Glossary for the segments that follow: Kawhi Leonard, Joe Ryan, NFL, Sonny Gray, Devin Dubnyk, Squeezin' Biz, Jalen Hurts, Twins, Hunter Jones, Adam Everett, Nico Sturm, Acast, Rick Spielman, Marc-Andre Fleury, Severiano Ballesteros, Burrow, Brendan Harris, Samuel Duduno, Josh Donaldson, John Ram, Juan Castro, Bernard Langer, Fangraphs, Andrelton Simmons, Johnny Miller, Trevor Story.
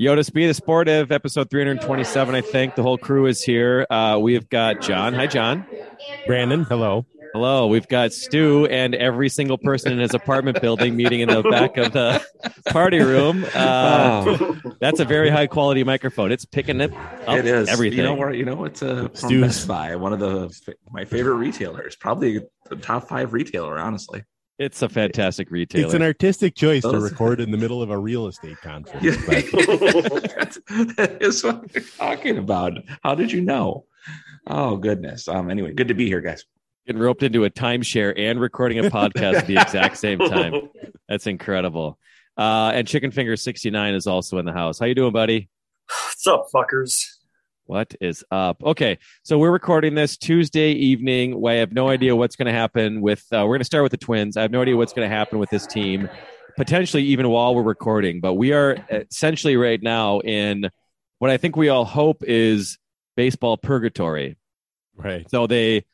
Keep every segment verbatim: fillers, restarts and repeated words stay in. Yoda Speed the Sportive, episode three twenty-seven, I think. The whole crew is here. Uh, we've got John. Hi, John. Brandon, hello. Hello. We've got Stu and every single person in his apartment building meeting in the back of the party room. Uh, wow. That's a very high-quality microphone. It's picking it up. It is. Everything. You know, where, you know it's a from Best Buy, one of the my favorite retailers, probably the top five retailer, honestly. It's a fantastic retailer. It's an artistic choice Those... to record in the middle of a real estate conference. Yeah. That's, that is what we're talking about. How did you know? Oh, goodness. Um. Anyway, good to be here, guys. Getting roped into a timeshare and recording a podcast at the exact same time. That's incredible. Uh, and Chicken Finger sixty-nine is also in the house. How you doing, buddy? What's up, fuckers? What is up? Okay, so we're recording this Tuesday evening. I have no idea what's going to happen with... Uh, we're going to start with the Twins. I have no idea what's going to happen with this team, potentially even while we're recording. But we are essentially right now in what I think we all hope is baseball purgatory. Right. So they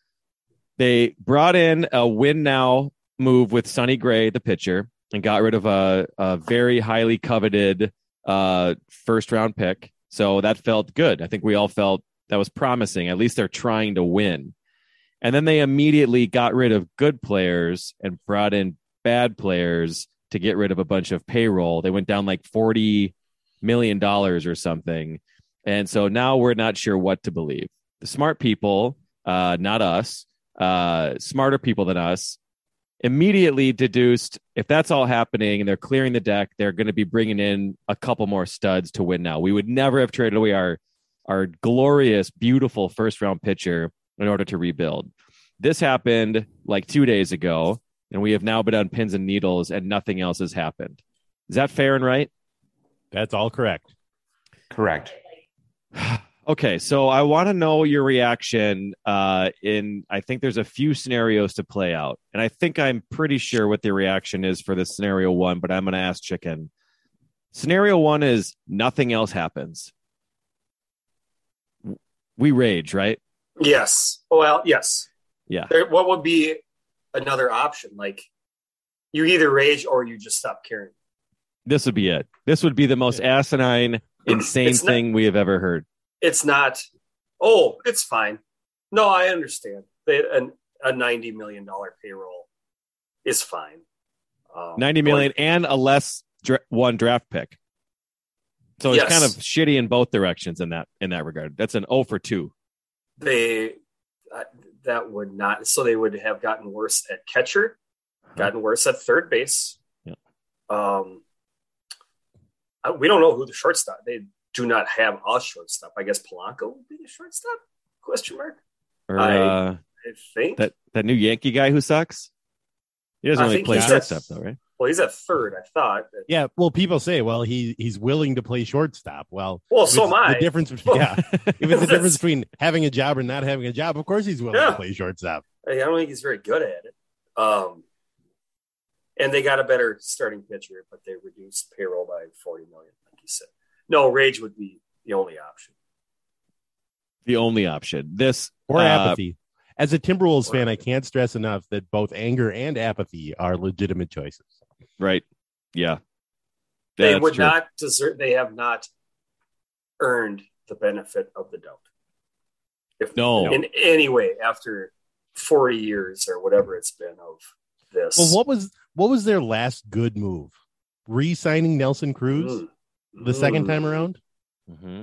they brought in a win-now move with Sonny Gray, the pitcher, and got rid of a, a very highly coveted uh, first-round pick. So that felt good. I think we all felt that was promising. At least they're trying to win. And then they immediately got rid of good players and brought in bad players to get rid of a bunch of payroll. They went down like forty million dollars or something. And so now we're not sure what to believe. The smart people, uh, not us, uh, smarter people than us, immediately deduced if that's all happening and they're clearing the deck, they're going to be bringing in a couple more studs to win now. We would never have traded away our, our glorious, beautiful first round pitcher in order to rebuild. This happened like two days ago, and we have now been on pins and needles and nothing else has happened. Is that fair and right? That's all correct. Correct. Okay, so I want to know your reaction uh, in, I think there's a few scenarios to play out. And I think I'm pretty sure what the reaction is for this scenario one, but I'm going to ask Chicken. Scenario one is nothing else happens. We rage, right? Yes. Well, yes. Yeah. There, what would be another option? Like, you either rage or you just stop caring. This would be it. This would be the most asinine, insane thing not- we have ever heard. It's not, oh, it's fine. No, I understand. They, an, a ninety million dollars payroll is fine. Um, ninety million dollars and a less dra- one draft pick. So yes. It's kind of shitty in both directions in that in that regard. That's an oh for two. They, uh, that would not, so they would have gotten worse at catcher, uh-huh. gotten worse at third base. Yeah. Um, I, we don't know who the shortstop, they do not have a shortstop. I guess Polanco would be the shortstop? Question mark. Or, I, uh, I think that, that new Yankee guy who sucks. He doesn't I really play shortstop, at, though, right? Well, he's at third. I thought. Yeah. Well, people say, well, he he's willing to play shortstop. Well, well, so am I. The difference between, well, yeah, if it's the difference between having a job and not having a job, of course he's willing yeah. to play shortstop. I don't think he's very good at it. Um, and they got a better starting pitcher, but they reduced payroll by forty million, like you said. No, rage would be the only option. The only option. This or uh, apathy. As a Timberwolves fan, apathy. I can't stress enough that both anger and apathy are legitimate choices. Right. Yeah. They That's would true. not deserve. They have not earned the benefit of the doubt. If no, in any way after forty years or whatever it's been of this. Well, what was what was their last good move? Re-signing Nelson Cruz mm. the mm. second time around? Mm-hmm.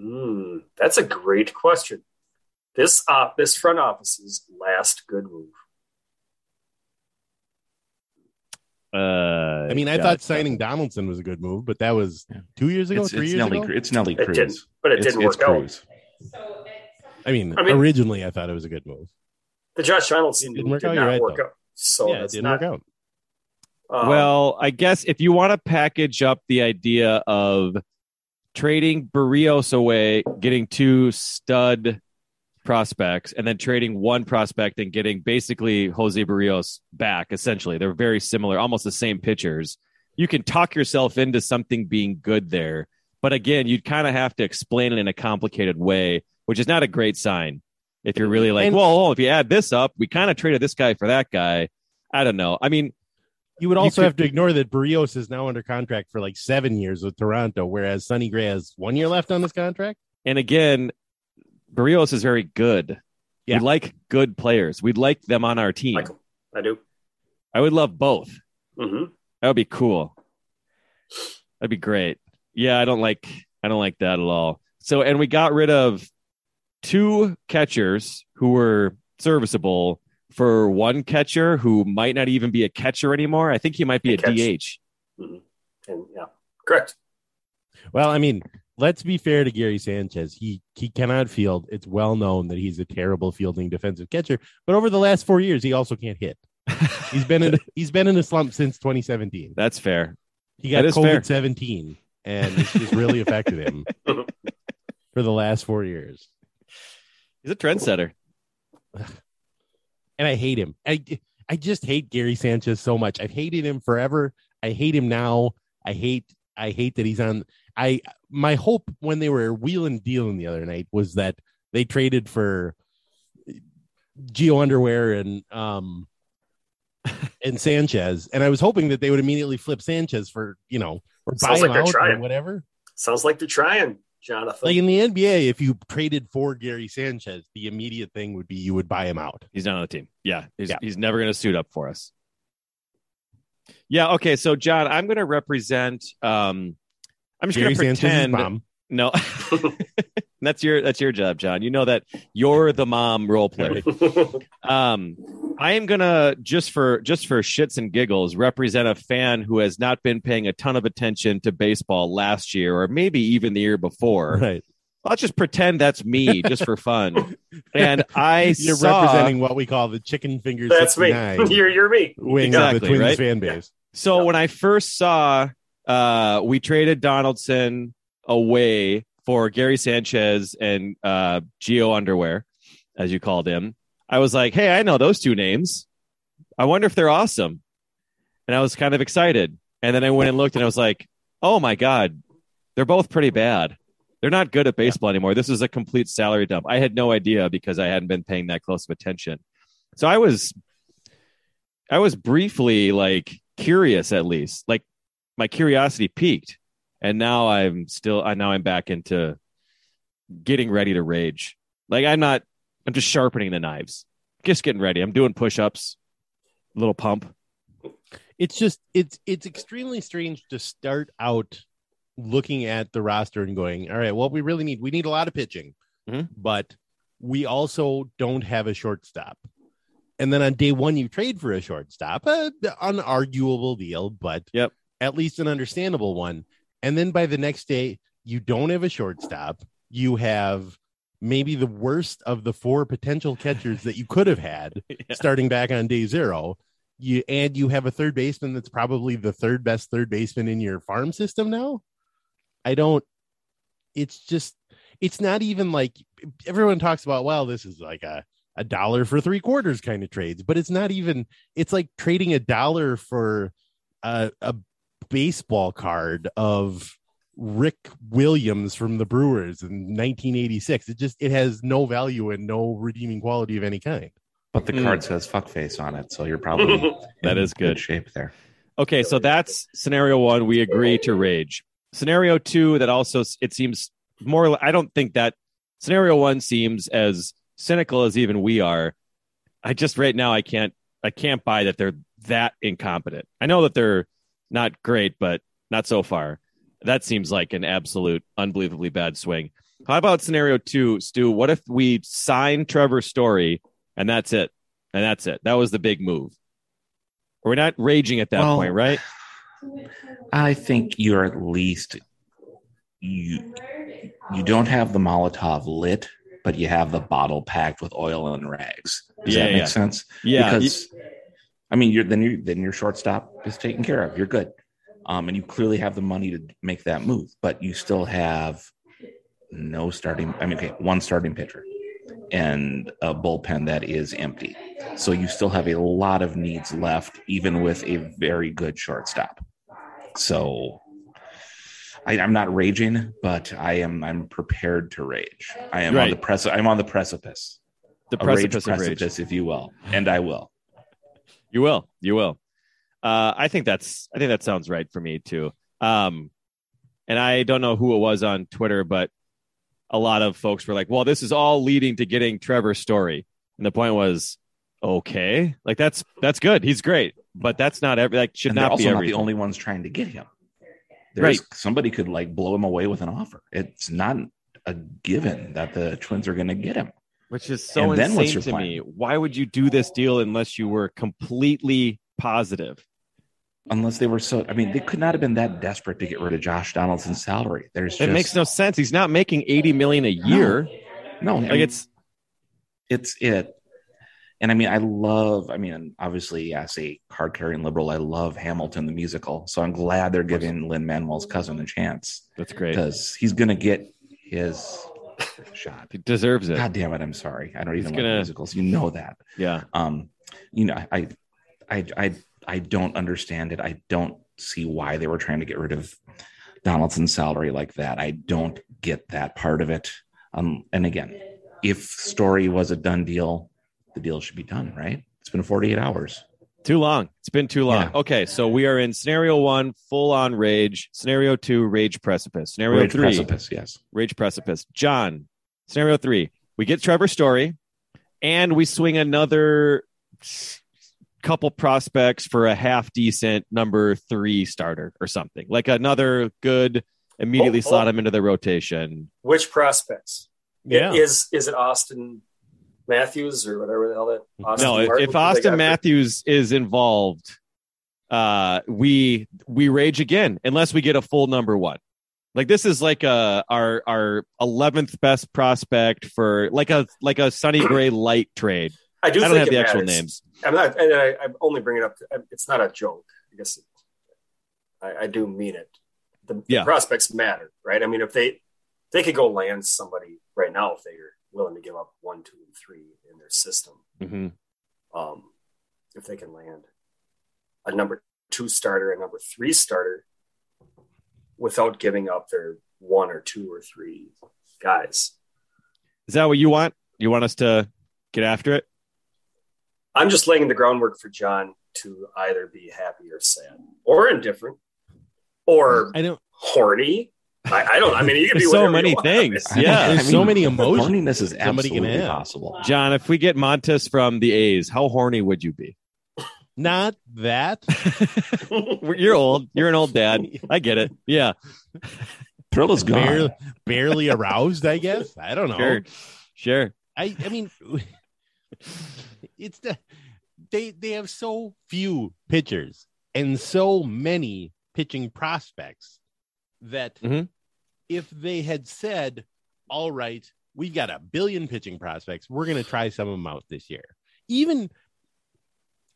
Mm. That's a great question. This uh, this front office's last good move. Uh, I mean, I thought signing Donaldson was a good move, but that was two years ago, it's, three it's years Nelly, ago. It's Nelly Cruz, it but it it's, didn't work out. I mean, I mean, originally I thought it was a good move. The Josh Donaldson didn't work did out. Not right, work out. So yeah, it didn't not, work out. Um, well, I guess if you want to package up the idea of trading Berríos away, getting two stud prospects, and then trading one prospect and getting basically José Berríos back, essentially. They're very similar, almost the same pitchers. You can talk yourself into something being good there. But again, you'd kind of have to explain it in a complicated way, which is not a great sign. If you're really like, and, well, if you add this up, we kind of traded this guy for that guy. I don't know. I mean, you would also you could, have to ignore that Berríos is now under contract for like seven years with Toronto, whereas Sonny Gray has one year left on this contract. And again, Berríos is very good. Yeah. We like good players. We'd like them on our team. Michael, I do. I would love both. Mm-hmm. That would be cool. That'd be great. Yeah, I don't like. I don't like that at all. So, and we got rid of two catchers who were serviceable for one catcher who might not even be a catcher anymore. I think he might be a, a D H. Mm-hmm. And, yeah, correct. Well, I mean, let's be fair to Gary Sanchez. He he cannot field. It's well known that he's a terrible fielding defensive catcher. But over the last four years, he also can't hit. He's been in he's been in a slump since twenty seventeen. That's fair. He got COVID seventeen, and it's just really affected him for the last four years. He's a trendsetter, and I hate him. I I just hate Gary Sanchez so much. I've hated him forever. I hate him now. I hate I hate that he's on. I my hope when they were wheeling and dealing the other night was that they traded for Gio Underwear and um and Sanchez, and I was hoping that they would immediately flip Sanchez for, you know, or buy him out or whatever. Sounds like they're trying, Jonathan. Like in the N B A, if you traded for Gary Sanchez, the immediate thing would be you would buy him out. He's not on the team. Yeah, he's yeah. he's never going to suit up for us. Yeah. Okay. So, John, I'm going to represent. um I'm just going to pretend. Mom. No, that's your that's your job, John. You know that you're the mom role player. um, I am going to just for just for shits and giggles represent a fan who has not been paying a ton of attention to baseball last year or maybe even the year before. Right. I'll just pretend that's me just for fun. And I you're saw, representing what we call the chicken fingers. That's me. You're you're me. Wings exactly, of the Twins right? fan base. Yeah. So yeah. when I first saw. Uh, we traded Donaldson away for Gary Sanchez and uh, Gio Underwear, as you called him. I was like, hey, I know those two names. I wonder if they're awesome. And I was kind of excited. And then I went and looked and I was like, oh, my God, they're both pretty bad. They're not good at baseball anymore. This is a complete salary dump. I had no idea because I hadn't been paying that close of attention. So I was I was briefly like curious, at least like. My curiosity peaked, and now I'm still. I now I'm back into getting ready to rage. Like I'm not. I'm just sharpening the knives. Just getting ready. I'm doing push-ups, a little pump. It's just it's it's extremely strange to start out looking at the roster and going, all right, what we really need. We need a lot of pitching, mm-hmm. but we also don't have a shortstop. And then on day one, you trade for a shortstop, an unarguable deal, but yep. At least an understandable one. And then by the next day, you don't have a shortstop. You have maybe the worst of the four potential catchers that you could have had yeah. starting back on day zero. You and you have a third baseman that's probably the third best third baseman in your farm system now. I don't. It's just it's not even like everyone talks about, well, this is like a, a dollar for three quarters kind of trades, but it's not even it's like trading a dollar for a, a baseball card of Rick Williams from the Brewers in nineteen eighty-six. It just it has no value and no redeeming quality of any kind. But the card mm. says fuckface on it, so you're probably that is good. good shape there. Okay, so that's scenario one. We agree to rage. Scenario two, that also it seems more. I don't think that scenario one seems as cynical as even we are. I just right now I can't I can't buy that they're that incompetent. I know that they're not great, but not so far. That seems like an absolute unbelievably bad swing. How about scenario two, Stu? What if we sign Trevor Story and that's it? And that's it. That was the big move. We're not raging at that well, point, right? I think you're at least you you don't have the Molotov lit, but you have the bottle packed with oil and rags. Does yeah, that make yeah. sense? Yeah. Because I mean, you're then you then your shortstop is taken care of. You're good, um, and you clearly have the money to make that move, but you still have no starting. I mean, okay, one starting pitcher and a bullpen that is empty. So you still have a lot of needs left, even with a very good shortstop. So I, I'm not raging, but I am. I'm prepared to rage. I am right. on the preci- I'm on the precipice. The precipice, rage of precipice, rage. If you will, and I will. You will. You will. Uh, I think that's. I think that sounds right for me too. Um, and I don't know who it was on Twitter, but a lot of folks were like, "Well, this is all leading to getting Trevor Story," and the point was, okay, like that's that's good. He's great, but that's not every. Like, should and not also be every. The only ones trying to get him. There's right. somebody could like blow him away with an offer. It's not a given that the Twins are going to get him. Which is so and insane to plan? me. Why would you do this deal unless you were completely positive? Unless they were so, I mean, they could not have been that desperate to get rid of Josh Donaldson's salary. There's it just, makes no sense. He's not making eighty million a year. No, no like I mean, it's, it's it. And I mean, I love, I mean, obviously as a card carrying liberal, I love Hamilton, the musical. So I'm glad they're giving Lin-Manuel's cousin a chance. That's great. Because he's going to get his shot. He deserves it. God damn it. I'm sorry. I don't even gonna... like musicals. You know that. Yeah. Um, you know, I, I, I, I don't understand it. I don't see why they were trying to get rid of Donaldson's salary like that. I don't get that part of it. Um, and again, if Story was a done deal, the deal should be done, right? It's been forty-eight hours. Too long. It's been too long. Yeah. Okay. So we are in scenario one, full on rage. Scenario two, rage precipice. Scenario rage three. Precipice, yes. Rage precipice. John, scenario three, we get Trevor Story and we swing another couple prospects for a half decent number three starter or something like another good, immediately oh, slot oh. him into the rotation. Which prospects? Yeah. Is, is it Austin Matthews or whatever the hell that Austin no Martin, if Austin Matthews for? is involved uh we we rage again unless we get a full number one. Like this is like a our our eleventh best prospect for like a like a Sonny Gray light trade. I do I don't think have the matters. actual names. I'm not and I, I only bring it up to, it's not a joke. I guess it, I, I do mean it. The, yeah. the prospects matter, right? I mean if they they could go land somebody right now if they are willing to give up one, two, and three in their system. Mm-hmm. Um, if they can land a number two starter, a number three starter, without giving up their one or two or three guys. Is that what you want? You want us to get after it? I'm just laying the groundwork for John to either be happy or sad or indifferent or I don't- horny. I, I don't. I mean, you can be so many things. Yeah, there's I mean, so many emotions. Horniness is absolutely possible. Wow. John, if we get Montes from the A's, how horny would you be? Not that. You're old. You're an old dad. I get it. Yeah. Thrill is gone. Barely, barely aroused, I guess. I don't know. Sure. sure. I. I mean, it's the they. They have so few pitchers and so many pitching prospects. That mm-hmm. if they had said, all right, we've got a billion pitching prospects, we're going to try some of them out this year. Even,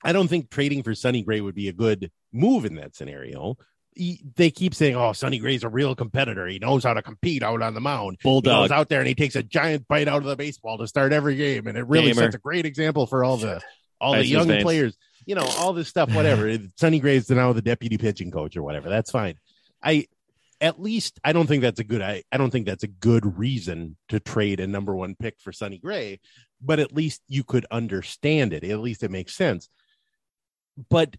I don't think trading for Sonny Gray would be a good move in that scenario. He, they keep saying, oh, Sonny Gray's a real competitor. He knows how to compete out on the mound. Bulldog. He goes out there and he takes a giant bite out of the baseball to start every game. And it really Gamer. sets a great example for all the all the young players. You know, all this stuff, whatever. Sonny Gray's now the deputy pitching coach or whatever. That's fine. I... At least I don't think that's a good I, I don't think that's a good reason to trade a number one pick for Sonny Gray, but at least you could understand it. At least it makes sense. But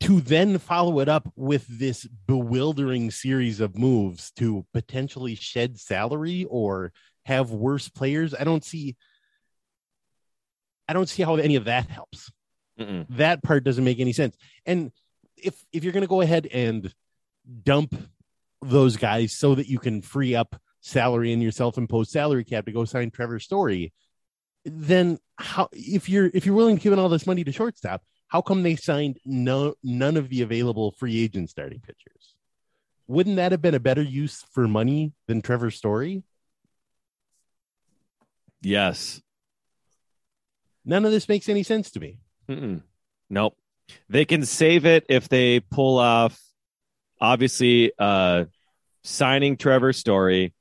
to then follow it up with this bewildering series of moves to potentially shed salary or have worse players, I don't see I don't see how any of that helps. Mm-mm. That part doesn't make any sense. And if if you're going to go ahead and dump those guys so that you can free up salary in your self-imposed salary cap to go sign Trevor Story, then how if you're if you're willing to give in all this money to shortstop, how come they signed no none of the available free agent starting pitchers? Wouldn't that have been a better use for money than Trevor Story? Yes. None of this makes any sense to me. Mm-mm. Nope. They can save it if they pull off, obviously, uh, signing Trevor Story.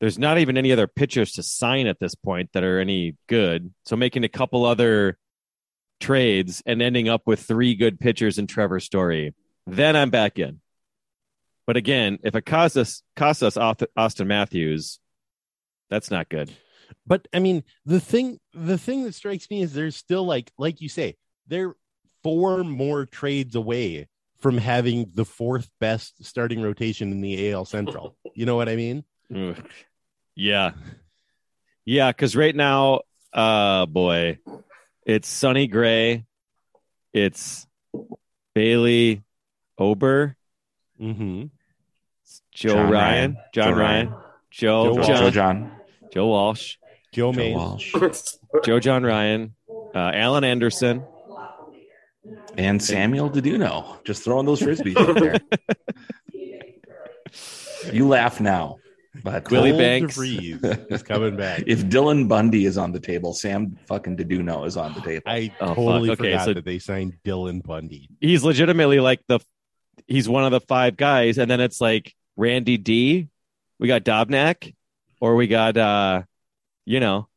There's not even any other pitchers to sign at this point that are any good. So making a couple other trades and ending up with three good pitchers in Trevor Story, then I'm back in. But again, if it costs us, costs us Austin Matthews, that's not good. But I mean, the thing, the thing that strikes me is there's still like, like you say, they're four more trades away from having the fourth best starting rotation in the A L Central. You know what I mean? Yeah. Yeah. Cause right now, uh, boy, it's Sonny Gray. It's Bailey Ober. Mm-hmm. It's Joe John Ryan, Ryan, John Joe Ryan, Ryan, Joe, Joe, John, Joe, John. Joe Walsh, Joe, Joe Walsh, Joe John Ryan, uh, Alan Anderson, and Samuel Duduno. Just throwing those frisbees out there. You laugh now, but Quilly Banks is coming back. If Dylan Bundy is on the table, Sam fucking Duduno is on the table. I oh, totally fuck. forgot okay, so that they signed Dylan Bundy. He's legitimately like the he's one of the five guys, and then it's like Randy D. We got Dobnak. Or we got, uh, you know,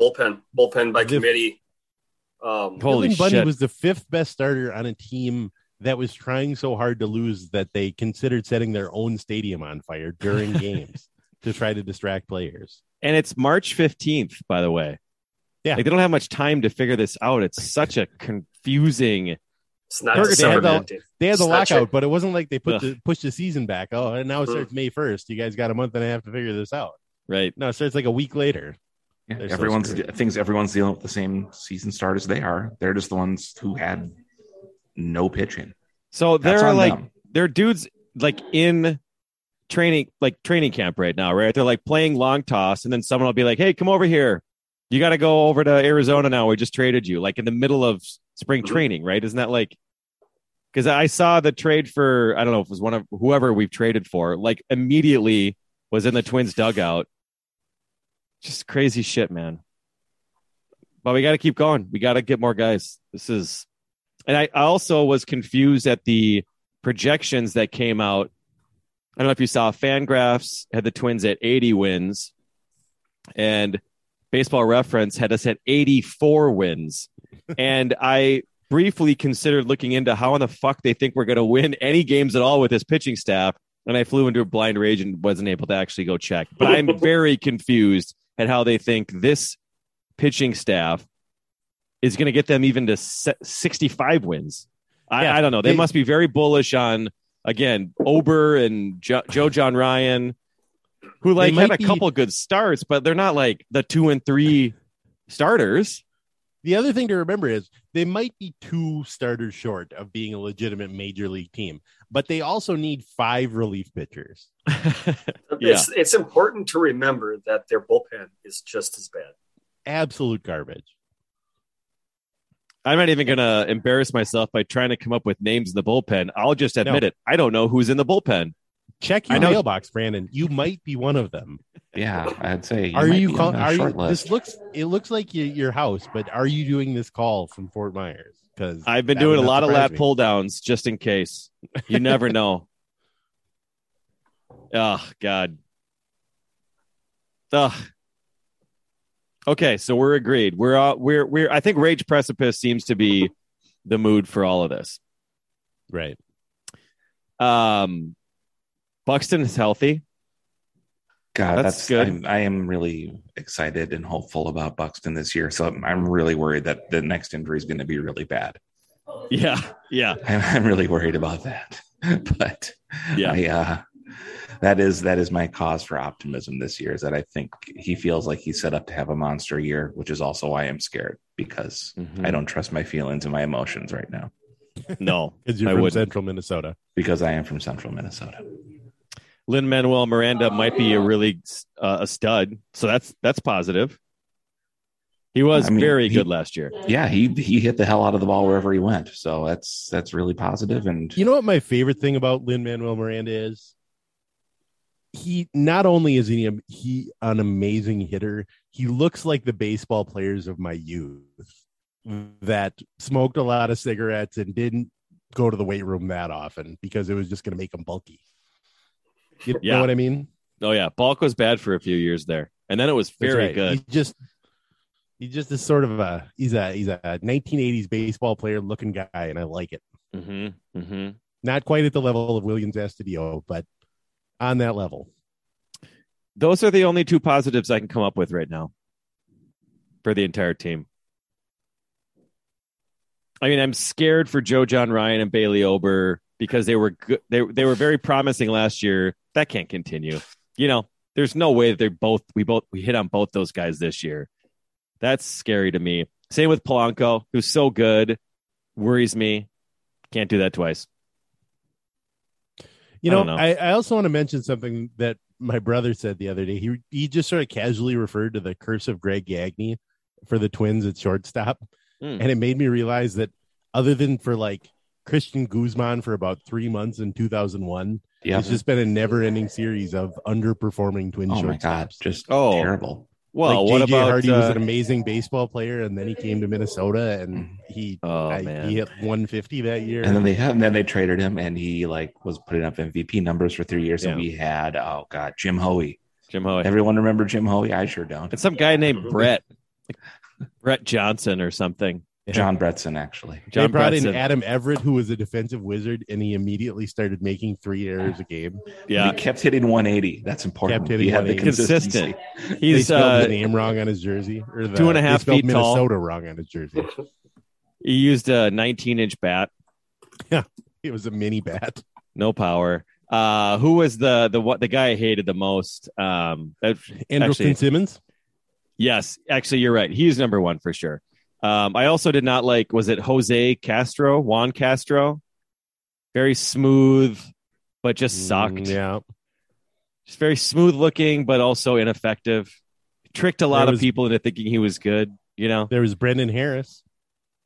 bullpen, bullpen by committee. Um, Holy shit! Bundy was the fifth best starter on a team that was trying so hard to lose that they considered setting their own stadium on fire during games to try to distract players. And it's March fifteenth, by the way. Yeah, like, they don't have much time to figure this out. It's such a confusing. It's not they, summer, had the, they had the lockout, check. But it wasn't like they put the, pushed the season back. Oh, and now it starts May first. You guys got a month and a half to figure this out. Right. No, so it's like a week later. Yeah, everyone's so things. Everyone's dealing with the same season start as they are. They're just the ones who had no pitching. So there are like them. There are dudes like in training, like training camp right now, right? They're like playing long toss, and then someone will be like, "Hey, come over here. You got to go over to Arizona now. We just traded you." Like in the middle of spring training, right? Isn't that like? Because I saw the trade for I don't know if it was one of whoever we've traded for. Like immediately was in the Twins dugout. Just crazy shit, man. But we got to keep going. We got to get more guys. This is, and I also was confused at the projections that came out. I don't know if you saw Fangraphs had the Twins at eighty wins, and Baseball Reference had us at eighty-four wins. And I briefly considered looking into how in the fuck they think we're going to win any games at all with this pitching staff. And I flew into a blind rage and wasn't able to actually go check. But I'm very confused at how they think this pitching staff is going to get them even to sixty-five wins. I, yeah, I don't know. They, they must be very bullish on, again, Ober and jo- Joe John Ryan, who like had a be, couple good starts, but they're not like the two and three starters. The other thing to remember is they might be two starters short of being a legitimate major league team, but they also need five relief pitchers. yeah. It's, it's important to remember that their bullpen is just as bad. Absolute garbage. I'm not even going to embarrass myself by trying to come up with names in the bullpen. I'll just admit no. it. I don't know who's in the bullpen. Check your mailbox, Brandon. You might be one of them. Yeah, I'd say. You are you calling? Are you? List. This looks. It looks like you, your house, but are you doing this call from Fort Myers? Because I've been doing a lot of lat pull downs just in case. You never know. Oh God. Ugh. Okay, so we're agreed. We're uh, we're we're. I think Rage Precipice seems to be the mood for all of this. Right. Um. Buxton is healthy. God, that's, that's good. I, I am really excited and hopeful about Buxton this year. So I'm, I'm really worried that the next injury is going to be really bad. Yeah, yeah. I'm, I'm really worried about that. But yeah, I, uh, that is that is my cause for optimism this year. Is that I think he feels like he's set up to have a monster year, which is also why I'm scared. because mm-hmm. I don't trust my feelings and my emotions right now. No, because you're I from wouldn't. Central Minnesota. Because I am from Central Minnesota. Lin-Manuel Miranda might be a really uh, a stud, so that's that's positive. He was I mean, very he, good last year. Yeah, he he hit the hell out of the ball wherever he went, so that's that's really positive. And you know what my favorite thing about Lin-Manuel Miranda is? He not only is he a, he an amazing hitter, he looks like the baseball players of my youth that smoked a lot of cigarettes and didn't go to the weight room that often because it was just going to make them bulky. You yeah. know what I mean? Oh yeah, bulk was bad for a few years there, and then it was very right. good. He just, he just is sort of a he's a he's a nineteen eighties baseball player looking guy, and I like it. Mm-hmm. Mm-hmm. Not quite at the level of Williams Astudillo, but on that level. Those are the only two positives I can come up with right now for the entire team. I mean, I'm scared for Joe John Ryan and Bailey Ober, because they were good. They, they were very promising last year. That can't continue. You know, there's no way that they're both, we both, we hit on both those guys this year. That's scary to me. Same with Polanco, who's so good, worries me. Can't do that twice. You know, I, know. I, I also want to mention something that my brother said the other day. He, he just sort of casually referred to the curse of Greg Gagne for the Twins at shortstop. Mm. And it made me realize that other than for like, Christian Guzman for about three months in two thousand one. Yeah. It's just been a never-ending series of underperforming Twin shortstops. Oh, my God. Just oh. terrible. Well, like what J J about... Hardy uh... was an amazing baseball player, and then he came to Minnesota, and he oh, I, he hit one fifty that year. And then they and then they traded him, and he like was putting up M V P numbers for three years, yeah. and we had, oh, God, Jim Hoey. Jim Hoey. Everyone remember Jim Hoey? I sure don't. It's some guy named Absolutely. Brett. Like Brett Johnson or something. John Brettson, actually. John they brought Brettson. in Adam Everett, who was a defensive wizard, and he immediately started making three errors a game. Yeah, he kept hitting one eighty. That's important. Kept hitting he had the consistency. Consistent. He's they spelled uh, the name wrong on his jersey. Or the, two and a half feet Minnesota tall. Minnesota wrong on his jersey. He used a nineteen-inch bat. Yeah, it was a mini bat. No power. Uh, who was the the what the guy I hated the most? Um, Andrelton Simmons. Yes, actually, you're right. He's number one for sure. Um, I also did not like, was it Jose Castro, Juan Castro? Very smooth, but just sucked. Mm, yeah. Just very smooth looking, but also ineffective. Tricked a lot there of was, people into thinking he was good, you know? There was Brendan Harris.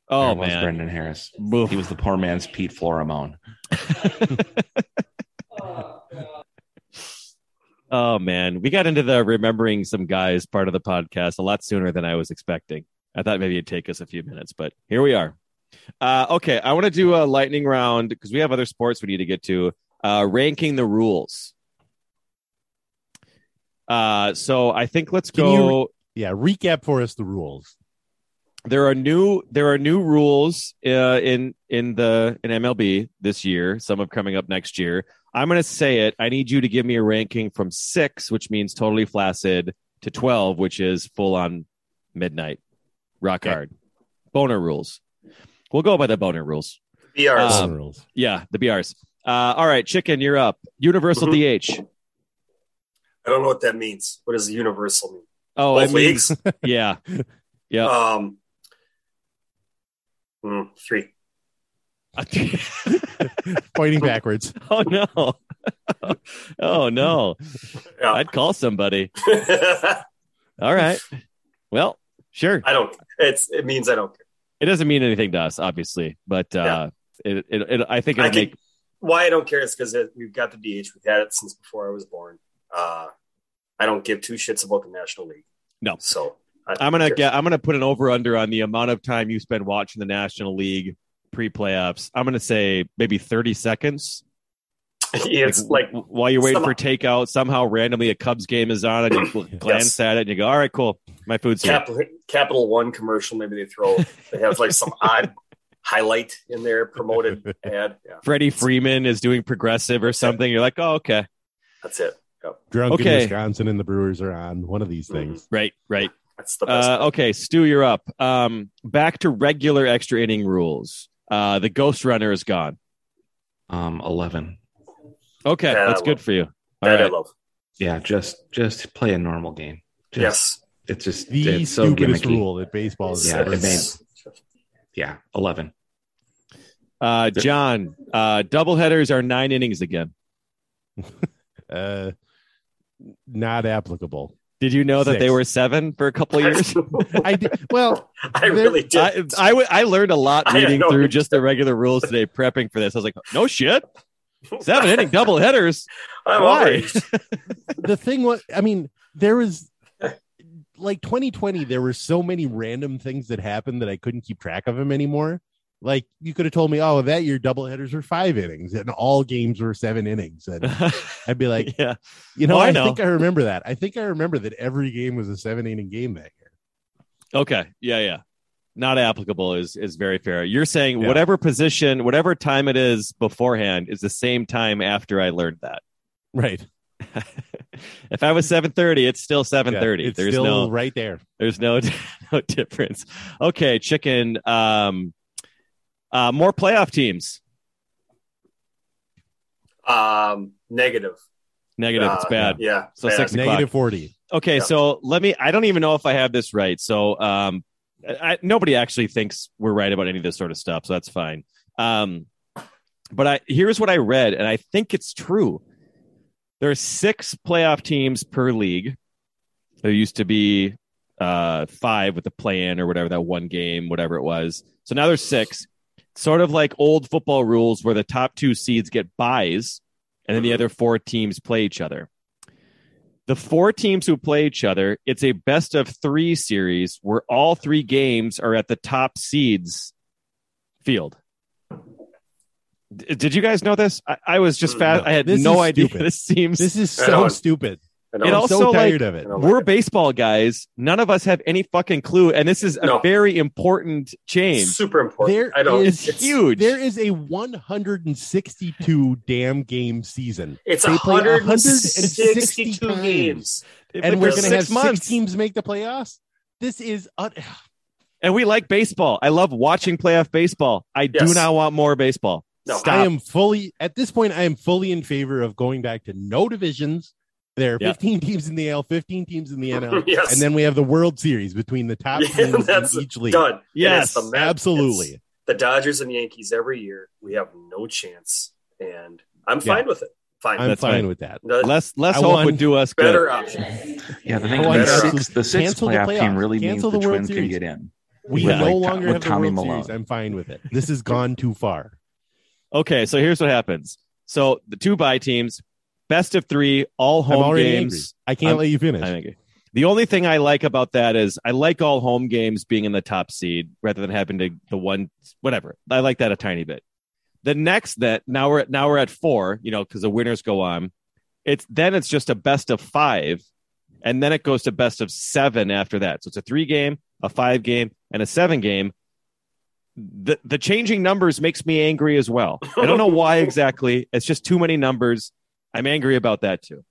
Oh, there man. There was Brendan Harris. Oof. He was the poor man's Pete Florimone. Oh, man. We got into the remembering some guys part of the podcast a lot sooner than I was expecting. I thought maybe it'd take us a few minutes, but here we are. Uh, okay, I want to do a lightning round because we have other sports we need to get to. Uh, ranking the rules. Uh, so I think let's Can go. You, yeah, recap for us the rules. There are new there are new rules uh, in in the in M L B this year. Some are coming up next year. I'm going to say it. I need you to give me a ranking from six, which means totally flaccid, to twelve, which is full on midnight. Rock hard. Okay. Boner rules. We'll go by the boner rules. B Rs. Um, boner rules. Yeah, the B Rs. Uh, all right, Chicken, you're up. Universal mm-hmm. D H. I don't know what that means. What does universal mean? Oh, Both it leagues? Means, yeah. Yeah. Um, mm, three. Pointing backwards. Oh, no. Oh, no. Yeah. I'd call somebody. All right. Well. Sure. I don't. It's. It means I don't care. It doesn't mean anything to us, obviously, but uh, yeah. it, it, it. I think it'll I can, make. Why I don't care is because we've got the D H. We've had it since before I was born. Uh, I don't give two shits about the National League. No. So I I'm gonna care. get. I'm gonna put an over under on the amount of time you spend watching the National League pre playoffs. I'm gonna say maybe thirty seconds. Yeah, it's like, like while you're waiting some, for takeout, somehow randomly a Cubs game is on and you glance yes. at it and you go, all right, cool. My food's Capital, Capital One commercial. Maybe they throw, they have like some odd highlight in their promoted ad. Yeah. Freddie Freeman is doing progressive or something. You're like, oh, okay. That's it. Yep. Drunk okay. in Wisconsin and the Brewers are on one of these things. Mm-hmm. Right, right. That's the best. Uh, okay, Stu, you're up. Um, back to regular extra inning rules. Uh, the ghost runner is gone. Um, eleven. Okay, that that's good for you. All right. I love. Yeah, just just play a normal game. Just yes. It's just the it's so stupidest gimmicky rule that baseball is. Yeah, made, yeah, eleven. Uh, John, uh, doubleheaders are nine innings again. uh, not applicable. Did you know Six. that they were seven for a couple of years? I did. Well, I really did. I, I, w- I learned a lot reading through just the regular rules today, prepping for this. I was like, no shit. Seven inning double headers. Why? The thing was, I mean, there was like twenty twenty, there were so many random things that happened that I couldn't keep track of them anymore. Like, you could have told me, oh, that year double headers were five innings and all games were seven innings. And I'd be like, yeah, you know, oh, I, I know. think I remember that. I think I remember that every game was a seven inning game that year. Okay. Yeah. Yeah. Not applicable is, is very fair. You're saying yeah. whatever position, whatever time it is beforehand is the same time after I learned that. Right. If I was seven thirty, it's still seven thirty. Yeah, it's there's still no right there. There's no, no difference. Okay. Chicken. Um, uh, more playoff teams. Um, negative. Negative. Uh, it's bad. Yeah. So bad. six o'clock. Negative forty. Okay. Yeah. So let me, I don't even know if I have this right. So, um, I, nobody actually thinks we're right about any of this sort of stuff, so that's fine. Um, but I, here's what I read, and I think it's true. There are six playoff teams per league. There used to be uh, five with the play-in or whatever, that one game, whatever it was. So now there's six. Sort of like old football rules where the top two seeds get byes, and then the other four teams play each other. The four teams who play each other, it's a best of three series where all three games are at the top seeds field. D- did you guys know this? I, I was just fast. No, I had no idea. Stupid. This seems this is so stupid. And I'm also, so tired like, of it. We're like baseball it. guys. None of us have any fucking clue, and this is a no. very important change. Super important. There I don't. Is, it's huge. There is a one hundred sixty-two damn game season. It's they play one hundred sixty-two games, and we're going to have months. six teams make the playoffs. This is. Uh, and we like baseball. I love watching playoff baseball. I yes. do not want more baseball. No. Stop. I am fully at this point. I am fully in favor of going back to no divisions. There are fifteen yeah. teams in the A L, fifteen teams in the N L, yes. and then we have the World Series between the top yeah, teams that's in each league. Done. Yes, the absolutely. The Dodgers and Yankees every year. We have no chance, and I'm yeah. fine with it. Fine, I'm that's fine, fine with that. The, less less hope won, would do us better good. Options. Yeah, the thing about six, the sixth playoff, playoff team really Cancel means the, the Twins Series. Can get in. We with, no like, longer have the Tommy World Malone. Series. I'm fine with it. This has gone too far. Okay, so here's what happens. So the two bye teams. Best of three, all home games. Angry. I can't I'm, let you finish. The only thing I like about that is I like all home games being in the top seed rather than having to the one whatever. I like that a tiny bit. The next that now we're at now we're at four, you know, because the winners go on. It's then it's just a best of five, and then it goes to best of seven after that. So it's a three game, a five game, and a seven game. The the changing numbers makes me angry as well. I don't know why exactly. It's just too many numbers. I'm angry about that, too.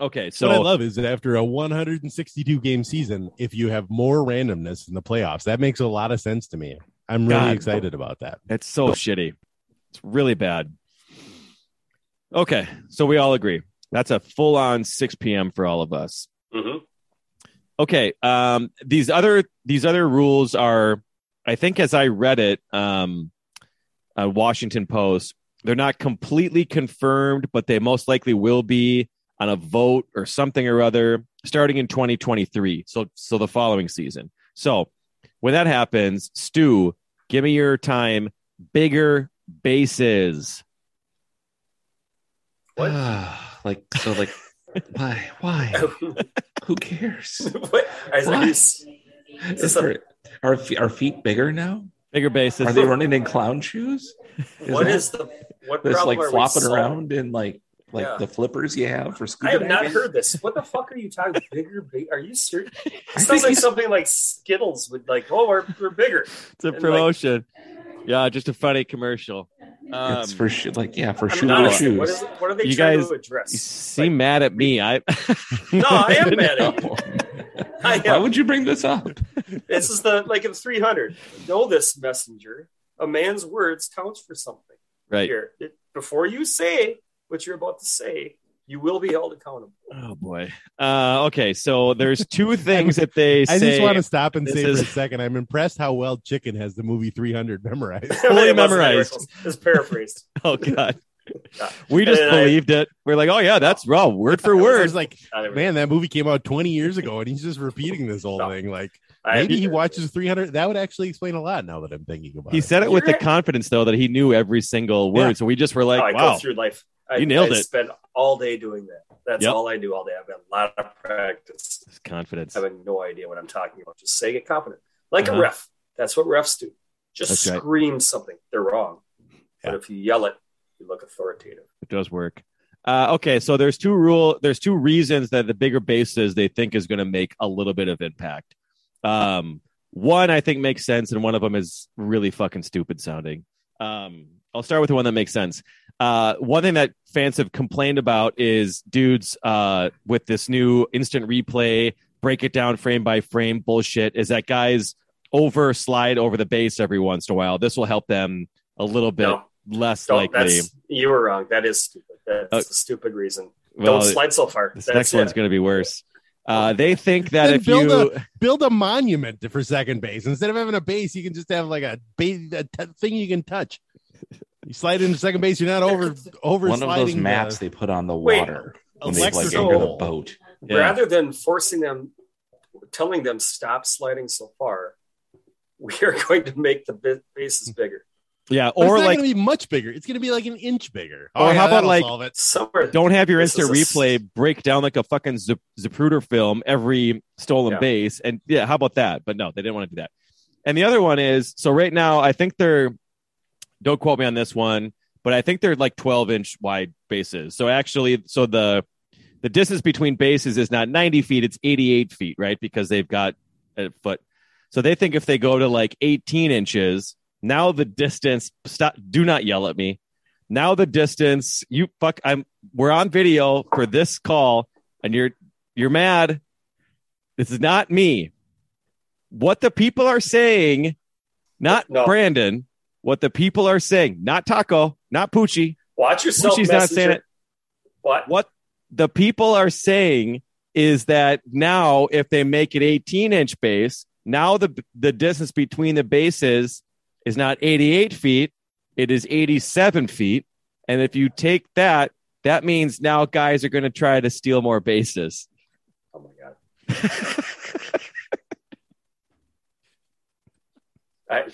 Okay, so what I love is that after a one hundred sixty-two game season, if you have more randomness in the playoffs, that makes a lot of sense to me. I'm really God, excited about that. It's so shitty. It's really bad. Okay, so we all agree. That's a full-on six p.m. for all of us. Mm-hmm. Okay, um, these other these other rules are, I think as I read it, um, uh, Washington Post, they're not completely confirmed, but they most likely will be on a vote or something or other starting in twenty twenty-three. So so the following season. So when that happens, Stu, give me your time. Bigger bases. What? Uh, like, so like, why? Why? Who cares? What? What? Is this a... Are our feet bigger now? Bigger bases. Are they running in clown shoes? Is what that... is the... What this like flopping around in like like yeah. the flippers you have for scuba. I have not heard this. What the fuck are you talking? Bigger? Big, are you serious? It sounds like something like Skittles would like. Oh, we're we're bigger. It's a and promotion. Like, yeah, just a funny commercial. Um, it's for sh- like yeah for shoe not, shoes. What, is, what are they you trying guys, to address? You seem like, mad at me. I no, I am mad at you. I am. Why would you bring this up? This is the like in three hundred. Know this, messenger. A man's words counts for something. Right here, before you say what you're about to say, You will be held accountable. Oh, boy. Uh, okay, so there's two things that they I say. I just want to stop and say is... for a second, I'm impressed how well Chicken has the movie three hundred memorized. Fully memorized. It's paraphrased. Oh, God. Yeah. We just and believed I, it. We're like, oh, yeah, that's raw, word for word. It's like, man, that movie came out twenty years ago, and he's just repeating this whole no. thing. Like, I maybe he watches three hundred. That would actually explain a lot now that I'm thinking about he it. He said it You're with right. the confidence, though, that he knew every single word. Yeah. So we just were like, no, wow. I go through life. I, you nailed I it. I spent all day doing that. That's yep. all I do all day. I've got a lot of practice. It's confidence. I have no idea what I'm talking about. Just say get confident. Like uh-huh. a ref. That's what refs do. Just that's scream right. something. They're wrong. Yeah. But if you yell it, you look authoritative. It does work. Uh, okay, so there's two rule. There's two reasons that the bigger bases they think is going to make a little bit of impact. Um, one I think makes sense, and one of them is really fucking stupid sounding. Um, I'll start with the one that makes sense. Uh, one thing that fans have complained about is dudes uh, with this new instant replay, break it down frame by frame bullshit. Is that guys over slide over the base every once in a while? This will help them a little bit. No. Less Don't, likely. You were wrong. That is stupid. That's uh, a stupid reason. Well, don't slide so far. This that's next it. One's going to be worse. Uh, they think that if build you a, build a monument for second base instead of having a base, you can just have like a, base, a t- thing you can touch. You slide into second base. You're not over over. One sliding of those maps the, they put on the water wait, when they like anchor the boat. Yeah. Rather than forcing them, telling them stop sliding so far, we are going to make the bases bigger. Yeah, but or it's not like going to be much bigger. It's going to be like an inch bigger. Or oh, yeah, how about like somewhere, don't have your instant replay a... break down like a fucking Z- Zapruder film every stolen yeah. base. And yeah, how about that? But no, they didn't want to do that. And the other one is so right now I think they're don't quote me on this one, but I think they're like twelve inch wide bases. So actually, so the the distance between bases is not ninety feet; it's eighty-eight feet, right? Because they've got a foot. So they think if they go to like eighteen inches. Now the distance, stop, do not yell at me. Now the distance, you fuck, I'm, we're on video for this call and you're, you're mad. This is not me. What the people are saying, not no. Brandon, what the people are saying, not Taco, not Poochie. Watch yourself. Poochie's not saying it. What? What the people are saying is that now if they make it eighteen inch base, now the, the distance between the bases is not eighty-eight feet, it is eighty-seven feet. And if you take that, that means now guys are going to try to steal more bases. Oh, my God. I,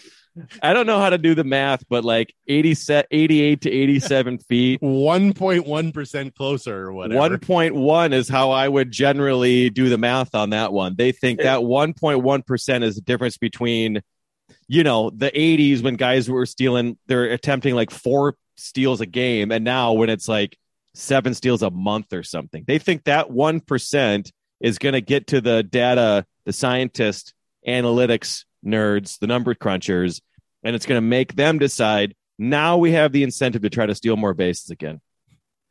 I don't know how to do the math, but like eighty-eight to eighty-seven feet. one point one percent closer or whatever. one point one is how I would generally do the math on that one. They think that one point one percent is the difference between... you know, the eighties when guys were stealing, they're attempting like four steals a game. And now when it's like seven steals a month or something, they think that one percent is going to get to the data, the scientist, analytics nerds, the number crunchers, and it's going to make them decide now we have the incentive to try to steal more bases again.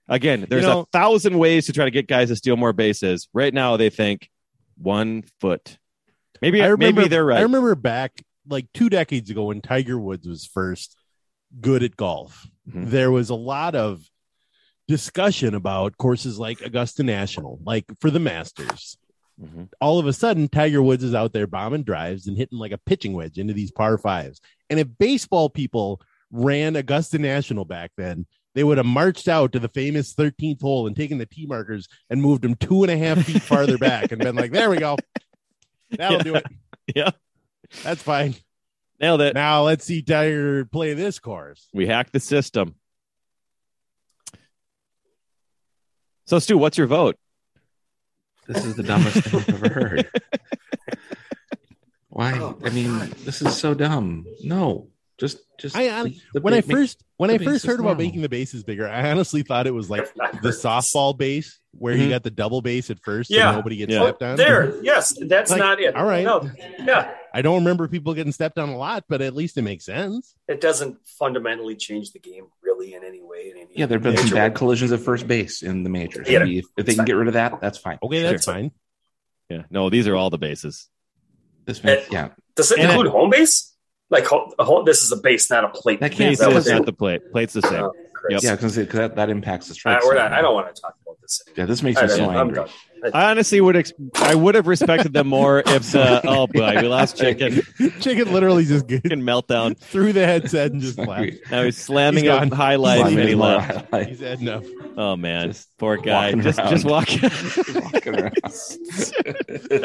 Again, there's you know, a thousand ways to try to get guys to steal more bases. Right now, they think one foot. Maybe, I remember, maybe they're right. I remember back like two decades ago when Tiger Woods was first good at golf, mm-hmm. there was a lot of discussion about courses like Augusta National, like for the Masters. Mm-hmm. All of a sudden, Tiger Woods is out there bombing drives and hitting like a pitching wedge into these par fives. And if baseball people ran Augusta National back then, they would have marched out to the famous thirteenth hole and taken the tee markers and moved them two and a half feet farther back and been like, there we go. That'll yeah. do it. Yeah. That's fine. Nailed it. Now let's see Tiger play this course. We hacked the system. So, Stu, what's your vote? This is the dumbest thing I've ever heard. Why? Oh, I mean, God. This is so dumb. No, just just. I, I, the, when, the, I first, when I first when I first heard about normal. Making the bases bigger, I honestly thought it was like the softball base where mm-hmm. you got the double base at first, yeah. and nobody gets yeah. stepped on. There, yes, that's like, not it. All right, no, yeah. I don't remember people getting stepped on a lot, but at least it makes sense. It doesn't fundamentally change the game really in any way. In any yeah, there have been some bad collisions at first base in the majors. Yeah, if, if they can get rid of that, that's fine. Okay, that's sure. fine. Yeah, no, these are all the bases. This makes, it, yeah. Does it and include it, home base? Like home, home, this is a base, not a plate. That can't. That's not the plate. Plate's the same. Oh, yep. Yeah, because that, that impacts the strike. Right, so I don't want to talk about Let's say. Yeah, this makes me so angry. I honestly would ex- I would have respected them more if the oh boy we lost chicken. Chicken literally just chicken meltdown through the headset and just laughed. Now he's slamming he's on highlights and he left. Highlight. He's had enough. Oh man, just poor guy. Just around. just walking, just walking around.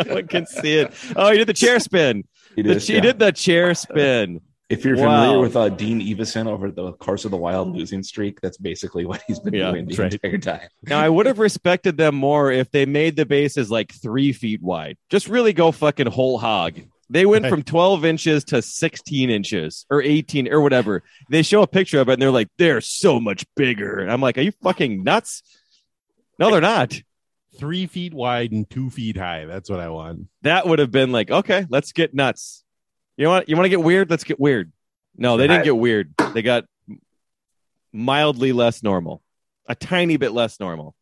No one can see it. Oh, he did the chair spin. He did. The, yeah. He did the chair spin. If you're wow. familiar with uh, Dean Evason over the course of the Wild losing streak, that's basically what he's been yeah, doing the right. entire time. Now, I would have respected them more if they made the bases like three feet wide. Just really go fucking whole hog. They went right. from twelve inches to sixteen inches or eighteen or whatever. They show a picture of it and they're like, they're so much bigger. And I'm like, are you fucking nuts? No, they're not. Three feet wide and two feet high. That's what I want. That would have been like, okay, let's get nuts. You want you want to get weird? Let's get weird. No, they didn't get weird. They got mildly less normal, a tiny bit less normal.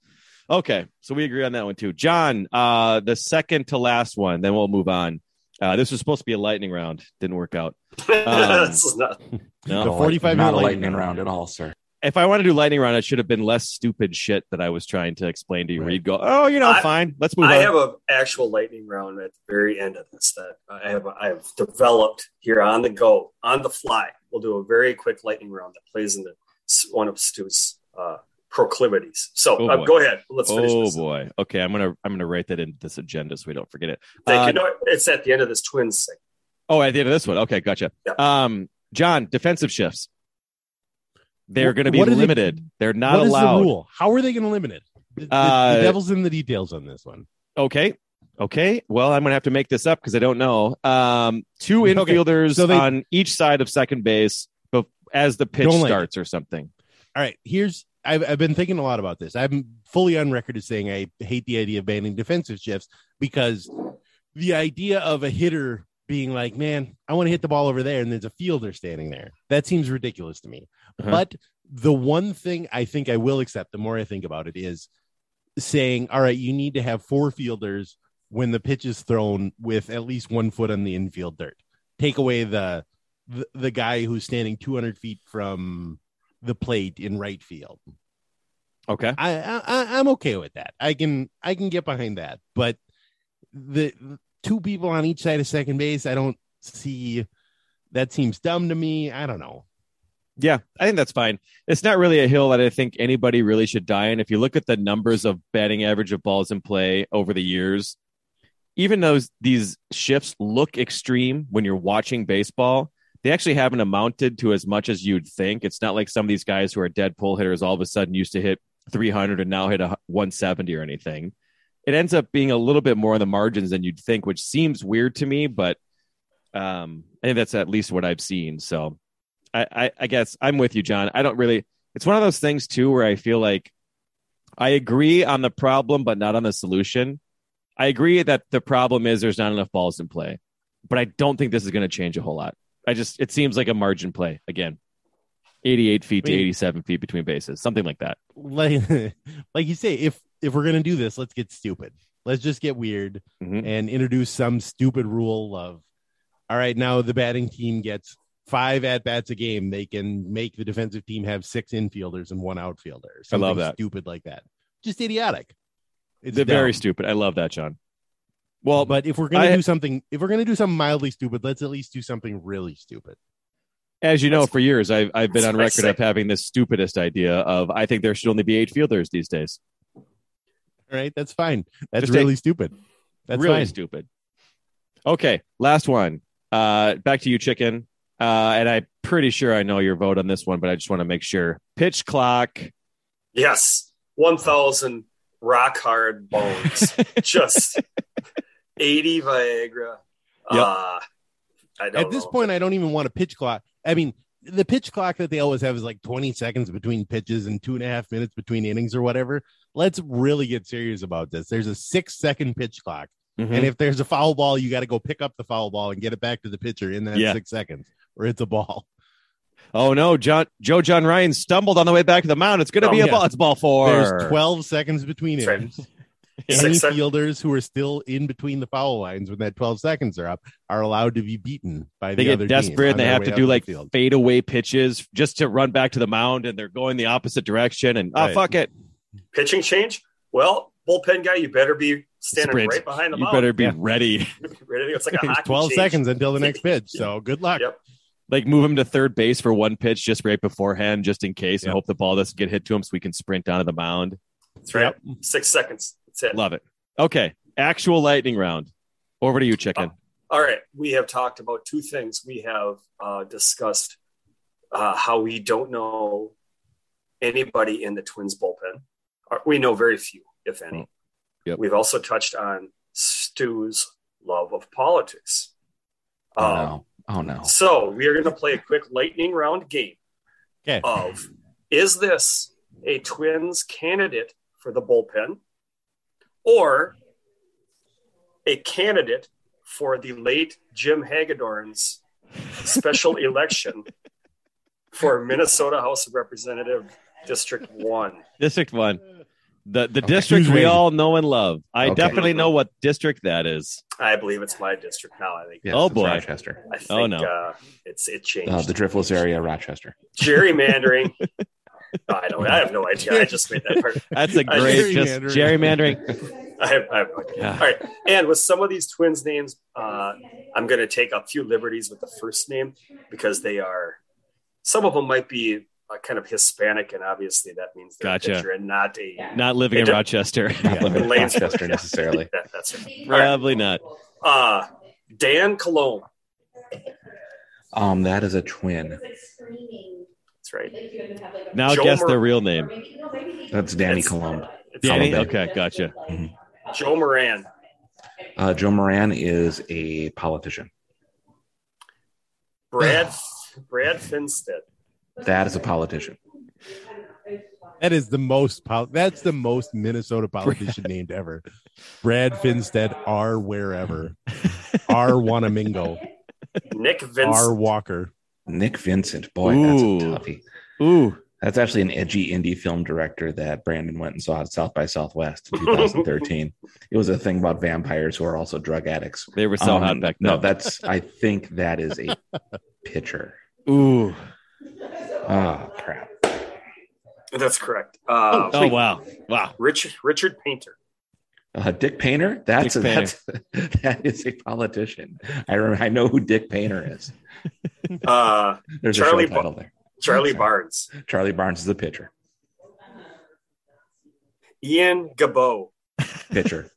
Okay, so we agree on that one too, John. Uh, the second to last one, then we'll move on. Uh, this was supposed to be a lightning round, didn't work out. Um, not, no, the forty-five not a lightning, lightning round at all, sir. If I want to do lightning round, I should have been less stupid shit that I was trying to explain to you. Right. Where you'd go, oh, you know, I, fine, let's move I on. I have an actual lightning round at the very end of this that I have I have developed here on the go, on the fly. We'll do a very quick lightning round that plays into one of Stu's uh, proclivities. So oh uh, go ahead, let's finish oh this. Oh boy, okay, I'm gonna I'm gonna write that into this agenda so we don't forget it. Thank uh, you. No, it's at the end of this Twins thing. Oh, at the end of this one. Okay, gotcha. Yeah. Um, John, defensive shifts. They're going to be limited. They, They're not what allowed. Is the rule? How are they going to limit it? The, the, uh, the devil's in the details on this one. Okay. Okay. Well, I'm going to have to make this up because I don't know. Um, two infielders okay. so they, on each side of second base as the pitch starts like or something. All right. Here's I've, I've been thinking a lot about this. I'm fully on record as saying I hate the idea of banning defensive shifts because the idea of a hitter being like, man, I want to hit the ball over there, and there's a fielder standing there. That seems ridiculous to me. Uh-huh. But the one thing I think I will accept the more I think about it is saying, all right, you need to have four fielders when the pitch is thrown with at least one foot on the infield dirt. Take away the the, the guy who's standing two hundred feet from the plate in right field. Okay. I, I, I'm okay with that. I can I can get behind that. But the two people on each side of second base, I don't see. That seems dumb to me. I don't know. Yeah, I think that's fine. It's not really a hill that I think anybody really should die in. If you look at the numbers of batting average of balls in play over the years, even though these shifts look extreme when you're watching baseball, they actually haven't amounted to as much as you'd think. It's not like some of these guys who are dead pull hitters all of a sudden used to hit three hundred and now hit a one seventy or anything. It ends up being a little bit more on the margins than you'd think, which seems weird to me, but um, I think that's at least what I've seen. So I, I, I guess I'm with you, John. I don't really, it's one of those things too, where I feel like I agree on the problem, but not on the solution. I agree that the problem is there's not enough balls in play, but I don't think this is going to change a whole lot. I just, it seems like a margin play again. eighty-eight feet I mean, to eighty-seven feet between bases, something like that. Like, like you say, if, if we're going to do this, let's get stupid. Let's just get weird mm-hmm. and introduce some stupid rule of, all right, now the batting team gets five at-bats a game. They can make the defensive team have six infielders and one outfielder. Something I love that. Stupid like that. Just idiotic. It's very stupid. I love that, John. Well, but if we're going to do something, if we're going to do something mildly stupid, let's at least do something really stupid. As you know, for years, I've, I've been on record of having the stupidest idea of, I think there should only be eight fielders these days. All right, that's fine. That's Just really stupid. That's really fine. Stupid. Okay, last one. Uh, back to you, Chicken. Uh, and I'm pretty sure I know your vote on this one, but I just want to make sure. Pitch clock. Yes. one thousand rock hard bones. Just eighty Viagra. Yep. Uh, I don't At this know. point, I don't even want a pitch clock. I mean, the pitch clock that they always have is like twenty seconds between pitches and two and a half minutes between innings or whatever. Let's really get serious about this. There's a six second pitch clock. Mm-hmm. And if there's a foul ball, you got to go pick up the foul ball and get it back to the pitcher in that yeah. six seconds or it's a ball. Oh, no. John, Joe John Ryan stumbled on the way back to the mound. It's going to oh, be a yeah. ball. It's ball four. There's twelve seconds between it. Right. Any six fielders who are still in between the foul lines when that twelve seconds are up are allowed to be beaten by they the other team. They get desperate and they have to do like fadeaway pitches just to run back to the mound and they're going the opposite direction and right. oh, fuck it. Pitching change? Well, bullpen guy, you better be standing Sprint. right behind the mound. You better be yeah. ready. ready. It's like a hockey twelve change. Seconds until the next pitch, so good luck. Yep. Like move him to third base for one pitch just right beforehand, just in case, yep. and hope the ball doesn't get hit to him so we can sprint down to the mound. That's right. Yep. Six seconds. That's it. Love it. Okay. Actual lightning round. Over to you, Chicken. Uh, all right. We have talked about two things. We have uh, discussed uh, how we don't know anybody in the Twins bullpen. We know very few, if any. Yep. We've also touched on Stu's love of politics. Oh, um, no. Oh, no. So we are going to play a quick lightning round game okay. of, is this a Twins candidate for the bullpen or a candidate for the late Jim Hagedorn's special election for Minnesota House of Representatives District one? District one. The the okay. district we all know and love. I okay. definitely know what district that is. I believe it's my district now. I think. Yes, oh boy, Rochester. I think, oh no, uh, it's it changed. Uh, the Driftless area, Rochester. Gerrymandering. no, I don't. I have no idea. I just made that part. That's a great just gerrymandering. I have, I have no idea. Yeah. All right, and with some of these Twins names, uh, I'm going to take a few liberties with the first name because they are. Some of them might be. Uh, kind of Hispanic, and obviously that means they're gotcha. Pitcher and not a yeah. not living in Rochester, not living in Rochester necessarily. that, that's right. Probably right. not. Uh, Dan Colon. Um, that is a twin. That's right. Now Joe guess Mar- the real name. That's Danny it's, Colon. It's Danny. Colon. Okay, gotcha. Mm-hmm. Joe Moran. Uh, Joe Moran is a politician. Brad Brad Finstead. That is a politician. That is the most. Pol- that's the most Minnesota politician named ever. Brad Finstead, R. Wherever, R. Wanamingo, Nick Vincent, R. Walker, Nick Vincent. Boy, Ooh. That's a toughie. Ooh, that's actually an edgy indie film director that Brandon went and saw at South by Southwest in twenty thirteen. It was a thing about vampires who are also drug addicts. They were so um, hot back then. No, that's. I think that is a pitcher. Ooh. Oh crap! That's correct. Uh, oh wait. wow, wow! Richard Richard Painter, uh, Dick Painter. That's Dick a, Painter. that's that is a politician. I remember, I know who Dick Painter is. Uh, There's Charlie a show title ba- there. Charlie Sorry. Barnes. Charlie Barnes is the pitcher. Ian Gabot, pitcher.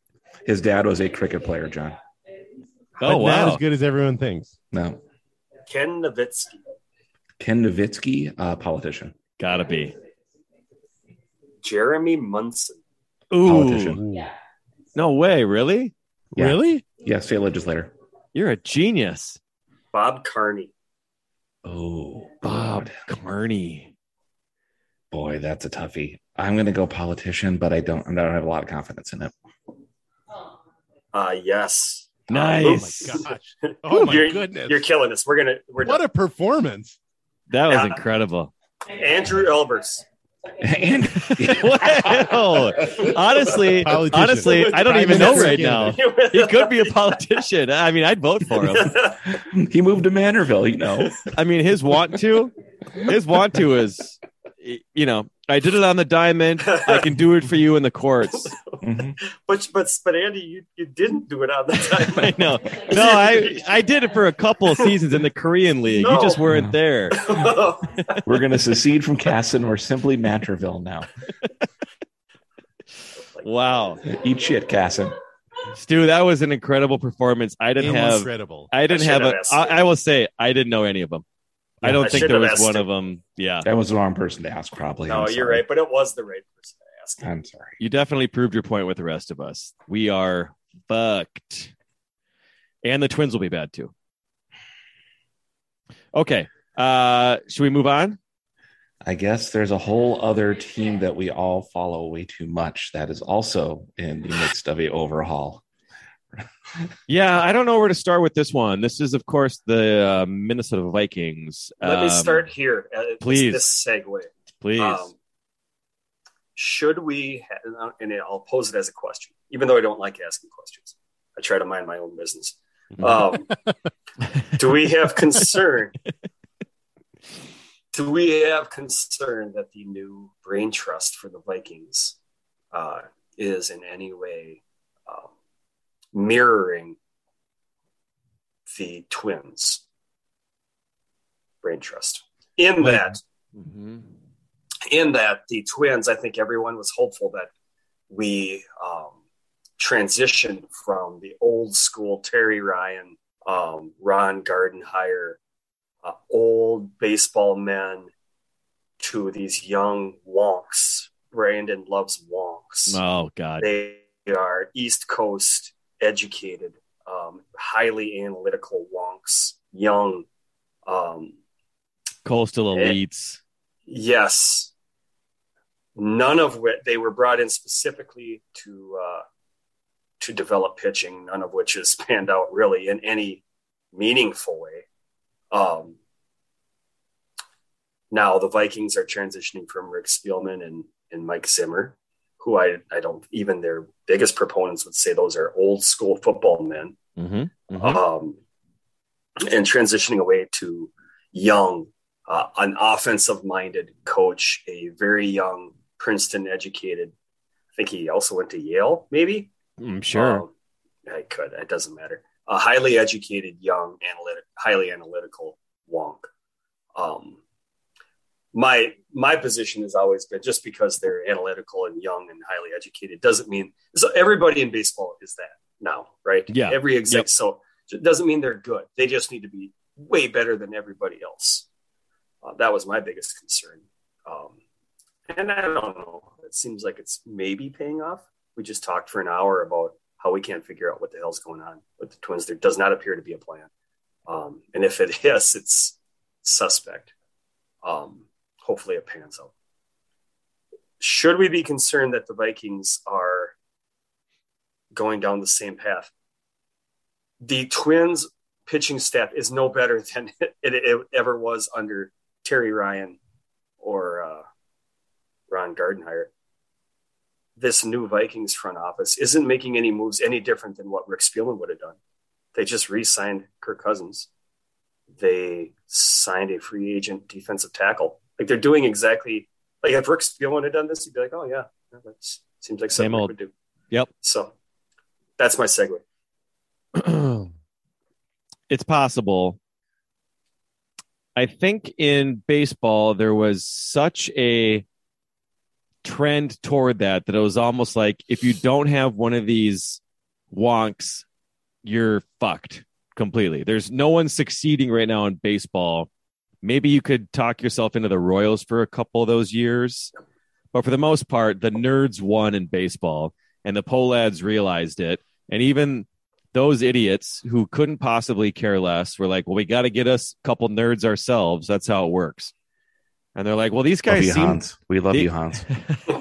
His dad was a cricket player, John. Oh but wow! Not as good as everyone thinks. No. Ken Nowitzki. Ken Nowitzki, uh, politician. Gotta be. Jeremy Munson. Ooh. Politician. Yeah. No way, really? Yeah. Really? Yeah, state legislator. You're a genius. Bob Carney. Oh, Bob God. Carney. Boy, that's a toughie. I'm going to go politician, but I don't I don't have a lot of confidence in it. Uh, yes. Nice. Oh, my gosh. Oh, my you're, goodness. You're killing us. We're going to. What done. A performance. That was uh, incredible. Andrew Elbers. And, well, honestly, honestly, I don't Prime even know right now. He could be a politician. I mean, I'd vote for him. He moved to Manorville, you know. I mean, his want to, his want to is, you know, I did it on the diamond. I can do it for you in the courts. Mm-hmm. But but but Andy, you, you didn't do it on the diamond. I know. No, I I did it for a couple of seasons in the Korean League. No. You just weren't there. We're gonna secede from Casson. We're simply Matterville now. Wow. Eat shit, Casson. Stu, that was an incredible performance. I didn't incredible. have. I didn't I have, have a. I, I will say I didn't know any of them. I don't I think there was one him. of them. Yeah. That was the wrong person to ask, probably. No, you're right. But it was the right person to ask. I'm sorry. You definitely proved your point with the rest of us. We are fucked. And the Twins will be bad, too. Okay. Uh, should we move on? I guess there's a whole other team that we all follow way too much that is also in the midst of an overhaul. Yeah, I don't know where to start with this one. This is, of course, the uh, Minnesota Vikings. Let um, me start here. Uh, please. This, this segue. Please. Um, should we, ha- and I'll pose it as a question, even though I don't like asking questions. I try to mind my own business. Um, do we have concern? Do we have concern that the new brain trust for the Vikings uh, is in any way um, mirroring the Twins brain trust in that, mm-hmm. in that the Twins, I think everyone was hopeful that we um, transitioned from the old school Terry Ryan, um, Ron Gardenhire, uh, old baseball men to these young wonks. Brandon loves wonks. Oh God. They are East Coast educated, um, highly analytical wonks, young, um, coastal elites. And, yes. None of which they were brought in specifically to, uh, to develop pitching, none of which has panned out really in any meaningful way. Um, now the Vikings are transitioning from Rick Spielman and, and Mike Zimmer, who I, I don't, even their biggest proponents would say those are old school football men, mm-hmm, mm-hmm. Um, and transitioning away to young, uh, an offensive minded coach, a very young Princeton educated. I think he also went to Yale, maybe. I'm sure. Um, I could. It doesn't matter. A highly educated, young, analytic, highly analytical wonk. Um, my my position has always been just because they're analytical and young and highly educated doesn't mean so everybody in baseball is that now, right? Yeah. Every exec. Yep. So it doesn't mean they're good. They just need to be way better than everybody else. Uh, that was my biggest concern. Um, and I don't know. It seems like it's maybe paying off. We just talked for an hour about how we can't figure out what the hell's going on with the Twins. There does not appear to be a plan. Um, and if it is, it's suspect. Um, hopefully it pans out. Should we be concerned that the Vikings are going down the same path? The Twins pitching staff is no better than it, it, it ever was under Terry Ryan or uh, Ron Gardenhire. This new Vikings front office isn't making any moves any different than what Rick Spielman would have done. They just re-signed Kirk Cousins. They signed a free agent defensive tackle. Like they're doing exactly like if Rick Spielman had done this, he'd be like, oh yeah, that seems like something we would do. Yep. So that's my segue. It's possible. I think in baseball, there was such a trend toward that that it was almost like if you don't have one of these wonks, you're fucked completely. There's no one succeeding right now in baseball. Maybe you could talk yourself into the Royals for a couple of those years, but for the most part, the nerds won in baseball, and the Polads realized it. And even those idiots who couldn't possibly care less were like, "Well, we got to get us a couple nerds ourselves. That's how it works." And they're like, well, these guys you, seem... Hans. We love they, you, Hans. They're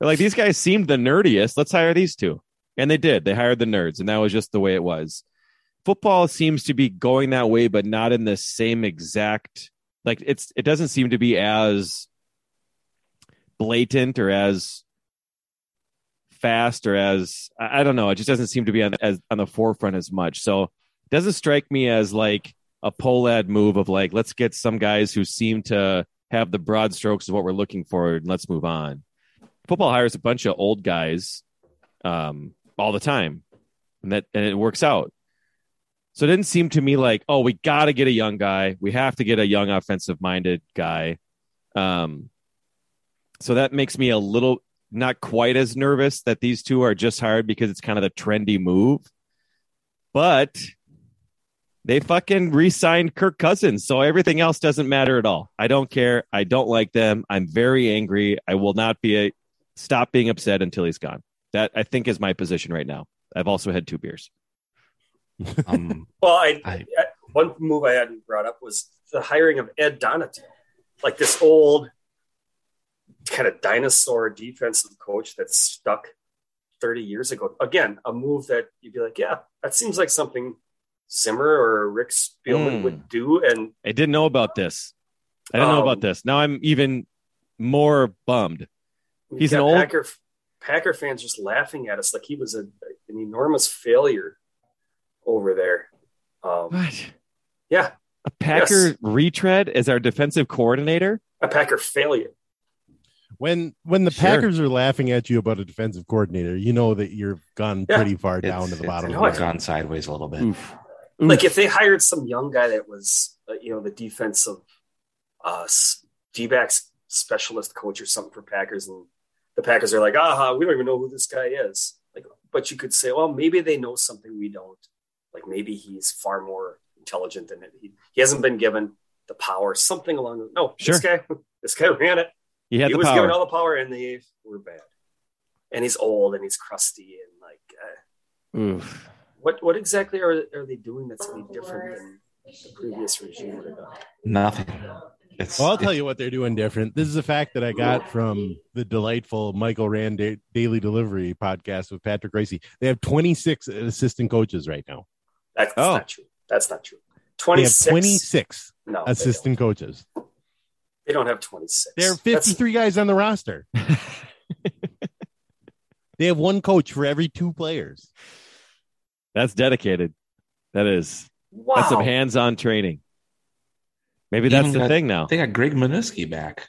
like, these guys seemed the nerdiest. Let's hire these two. And they did. They hired the nerds. And that was just the way it was. Football seems to be going that way, but not in the same exact... Like, it's it doesn't seem to be as blatant or as fast or as... I, I don't know. It just doesn't seem to be on, as, on the forefront as much. So it doesn't strike me as, like... a Polad move of like, let's get some guys who seem to have the broad strokes of what we're looking for and let's move on. Football hires a bunch of old guys um, all the time, and that and it works out. So it didn't seem to me like, oh, we got to get a young guy. We have to get a young offensive-minded guy. Um, so that makes me a little not quite as nervous that these two are just hired because it's kind of the trendy move. But... they fucking re-signed Kirk Cousins, so everything else doesn't matter at all. I don't care. I don't like them. I'm very angry. I will not be a, stop being upset until he's gone. That, I think, is my position right now. I've also had two beers. Um, well, I, I, I one move I hadn't brought up was the hiring of Ed Donatel, like this old kind of dinosaur defensive coach that's stuck thirty years ago. Again, a move that you'd be like, yeah, that seems like something Zimmer or Rick Spielman mm. would do. And I didn't know about this. I didn't um, know about this. Now I'm even more bummed. He's an old Packer, Packer fans just laughing at us. Like he was a, an enormous failure over there. Um, what? Yeah. A Packer yes. retread as our defensive coordinator. A Packer failure. When when the sure. Packers are laughing at you about a defensive coordinator, you know that you're gone yeah. pretty far it's, down to the bottom. It's, of the it's gone sideways a little bit. Oof. Oof. Like if they hired some young guy that was, uh, you know, the defensive uh, D-backs specialist coach or something for Packers, and the Packers are like, aha, we don't even know who this guy is. Like, but you could say, well, maybe they know something we don't. Like maybe he's far more intelligent than it. He, he hasn't been given the power, something along the no, sure. this guy, this guy ran it. He, had he the was power. given all the power, and they were bad. And he's old, and he's crusty, and like, uh, Oof. what what exactly are are they doing that's any different than the previous regime would have done? Nothing. It's, well, I'll it's, tell you what they're doing different. This is a fact that I got from the delightful Michael Rand da- Daily Delivery podcast with Patrick Racy. They have twenty-six assistant coaches right now. That's oh. not true. That's not true. twenty-six. They have twenty-six no, assistant they coaches. They don't have twenty-six. There are fifty-three That's... guys on the roster. They have one coach for every two players. That's dedicated. That is. Wow. That's some hands-on training. Maybe that's Even the got, thing now. They got Greg Minuski back.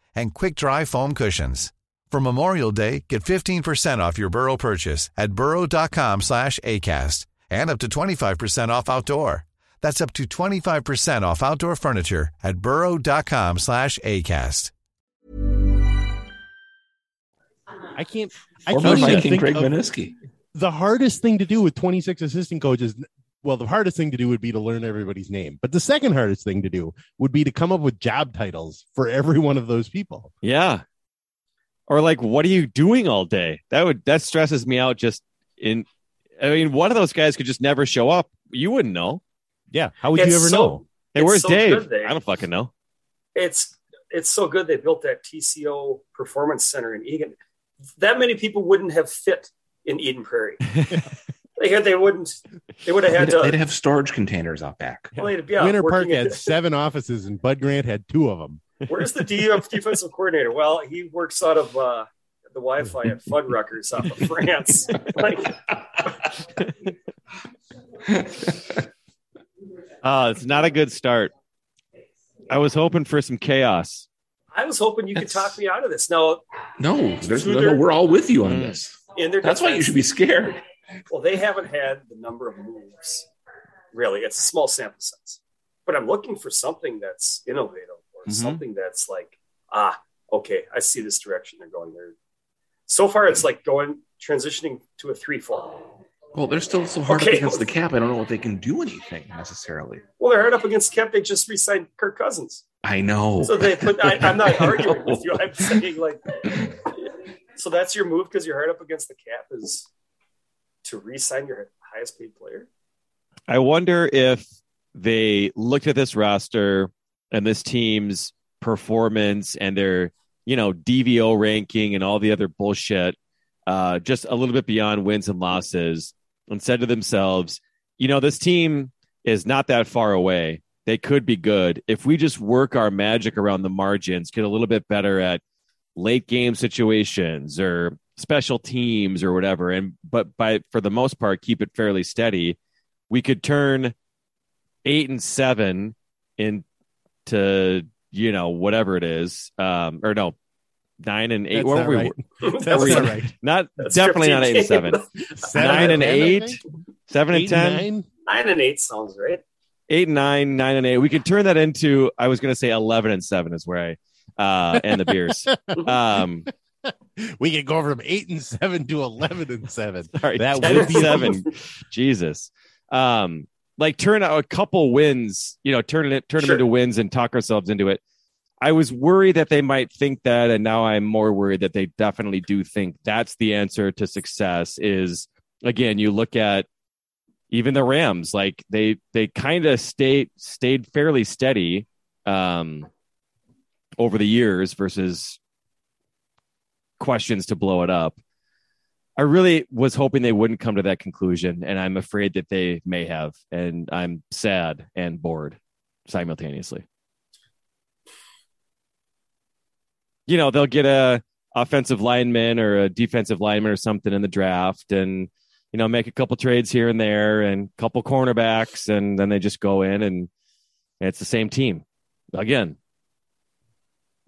and quick-dry foam cushions. For Memorial Day, get fifteen percent off your Burrow purchase at burrow.com slash ACAST and up to twenty-five percent off outdoor. That's up to twenty-five percent off outdoor furniture at burrow.com slash ACAST. I can't, I can't even think Greg Minuski. The hardest thing to do with twenty-six assistant coaches, well, the hardest thing to do would be to learn everybody's name. But the second hardest thing to do would be to come up with job titles for every one of those people. Yeah. Or like, what are you doing all day? That would, that stresses me out. Just in, I mean, one of those guys could just never show up. You wouldn't know. Yeah. How would it's you ever so, know? Hey, where's so Dave? They, I don't fucking know. It's, it's so good. They built that T C O Performance Center in Eagan. That many people wouldn't have fit in Eden Prairie. They, had, they wouldn't. They would have had to. They'd have storage containers out back. Well, yeah, Winter Park had in, seven offices, and Bud Grant had two of them. Where's the defensive coordinator? Well, he works out of uh, the Wi-Fi at Fuddruckers out of France. Like, uh, it's not a good start. I was hoping for some chaos. I was hoping you That's... could talk me out of this. Now, no, there's no, their, no. We're all with you on this. Defense, that's why you should be scared. Well, they haven't had the number of moves, really. It's a small sample size. But I'm looking for something that's innovative or mm-hmm. something that's like, ah, okay, I see this direction they're going there. So far, it's like going transitioning to a three-four. Well, they're still so hard okay. up against the cap. I don't know what they can do anything necessarily. Well, they're hard up against the cap. They just re-signed Kirk Cousins. I know. So they put. I, I'm not arguing with you. I'm saying like, so that's your move because you're hard up against the cap is – to re-sign your highest paid player? I wonder if they looked at this roster and this team's performance and their, you know, D V O ranking and all the other bullshit, uh, just a little bit beyond wins and losses, and said to themselves, you know, this team is not that far away. They could be good. If we just work our magic around the margins, get a little bit better at late game situations or special teams or whatever, and but by for the most part keep it fairly steady, we could turn eight and seven into, you know, whatever it is, um or no nine and eight. That's not, we right. That's we, not right. Not That's definitely not eight and seven. seven nine and, and eight, eight seven and eight ten and nine. nine and eight sounds right. Eight and nine, nine and eight. We could turn that into, I was going to say eleven and seven is where I uh and the beers. Um, we could go from eight and seven to eleven and seven. Sorry, that would be seven. Jesus, um, like turn a couple wins, you know, turn it, turn sure. them into wins, and talk ourselves into it. I was worried that they might think that, and now I'm more worried that they definitely do think that's the answer to success. Is, again, you look at even the Rams, like they they kind of stayed stayed fairly steady um, over the years versus questions to blow it up. I really was hoping they wouldn't come to that conclusion, and I'm afraid that they may have, and I'm sad and bored simultaneously. You know, they'll get a offensive lineman or a defensive lineman or something in the draft, and, you know, make a couple trades here and there and a couple cornerbacks, and then they just go in and it's the same team again.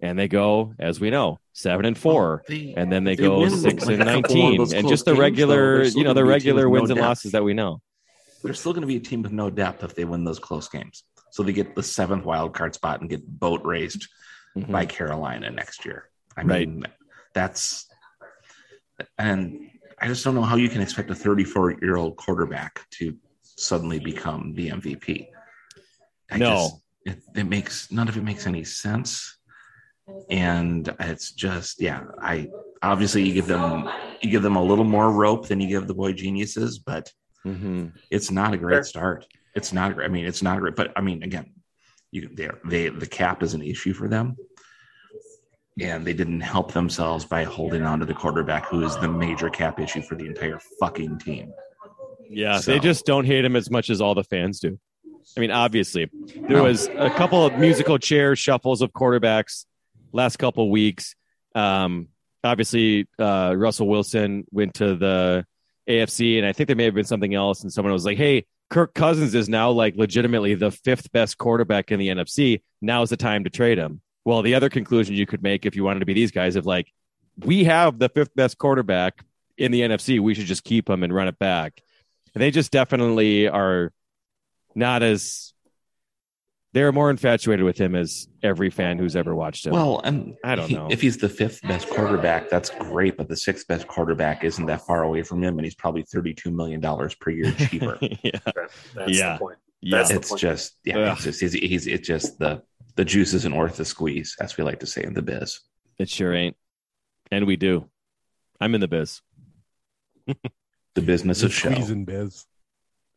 And they go, as we know, seven and four, oh, they, and then they, they go six like and nineteen, and just the regular, you know, the regular wins and losses that we know. They're still going to be a team with no depth if they win those close games. So they get the seventh wild card spot and get boat raced mm-hmm. by Carolina next year. I mean, right. that's and I just don't know how you can expect a thirty-four-year-old quarterback to suddenly become the M V P. I no, just, it, it makes none of it makes any sense. And it's just, yeah, I obviously you give them, you give them a little more rope than you give the boy geniuses, but mm-hmm. it's not a great start. It's not a great, I mean, it's not a great, but I mean, again, you they, they, the cap is an issue for them, and they didn't help themselves by holding on to the quarterback who is the major cap issue for the entire fucking team. Yeah. So. They just don't hate him as much as all the fans do. I mean, obviously there no. was a couple of musical chair shuffles of quarterbacks last couple weeks. Um, obviously, uh, Russell Wilson went to the A F C, and I think there may have been something else. And someone was like, hey, Kirk Cousins is now like legitimately the fifth best quarterback in the N F C. Now's the time to trade him. Well, the other conclusion you could make if you wanted to be these guys of like, we have the fifth best quarterback in the N F C. We should just keep him and run it back. And they just definitely are not as... They're more infatuated with him as every fan who's ever watched him. Well, and I don't he, know if he's the fifth best quarterback. That's great, but the sixth best quarterback isn't that far away from him, and he's probably thirty-two million dollars per year cheaper. yeah, that, that's yeah. the point. That's yeah. The it's point. just yeah, it's just he's, he's it's just the the juice isn't worth the squeeze, as we like to say in the biz. It sure ain't, and we do. I'm in the biz. the business the of show. Biz.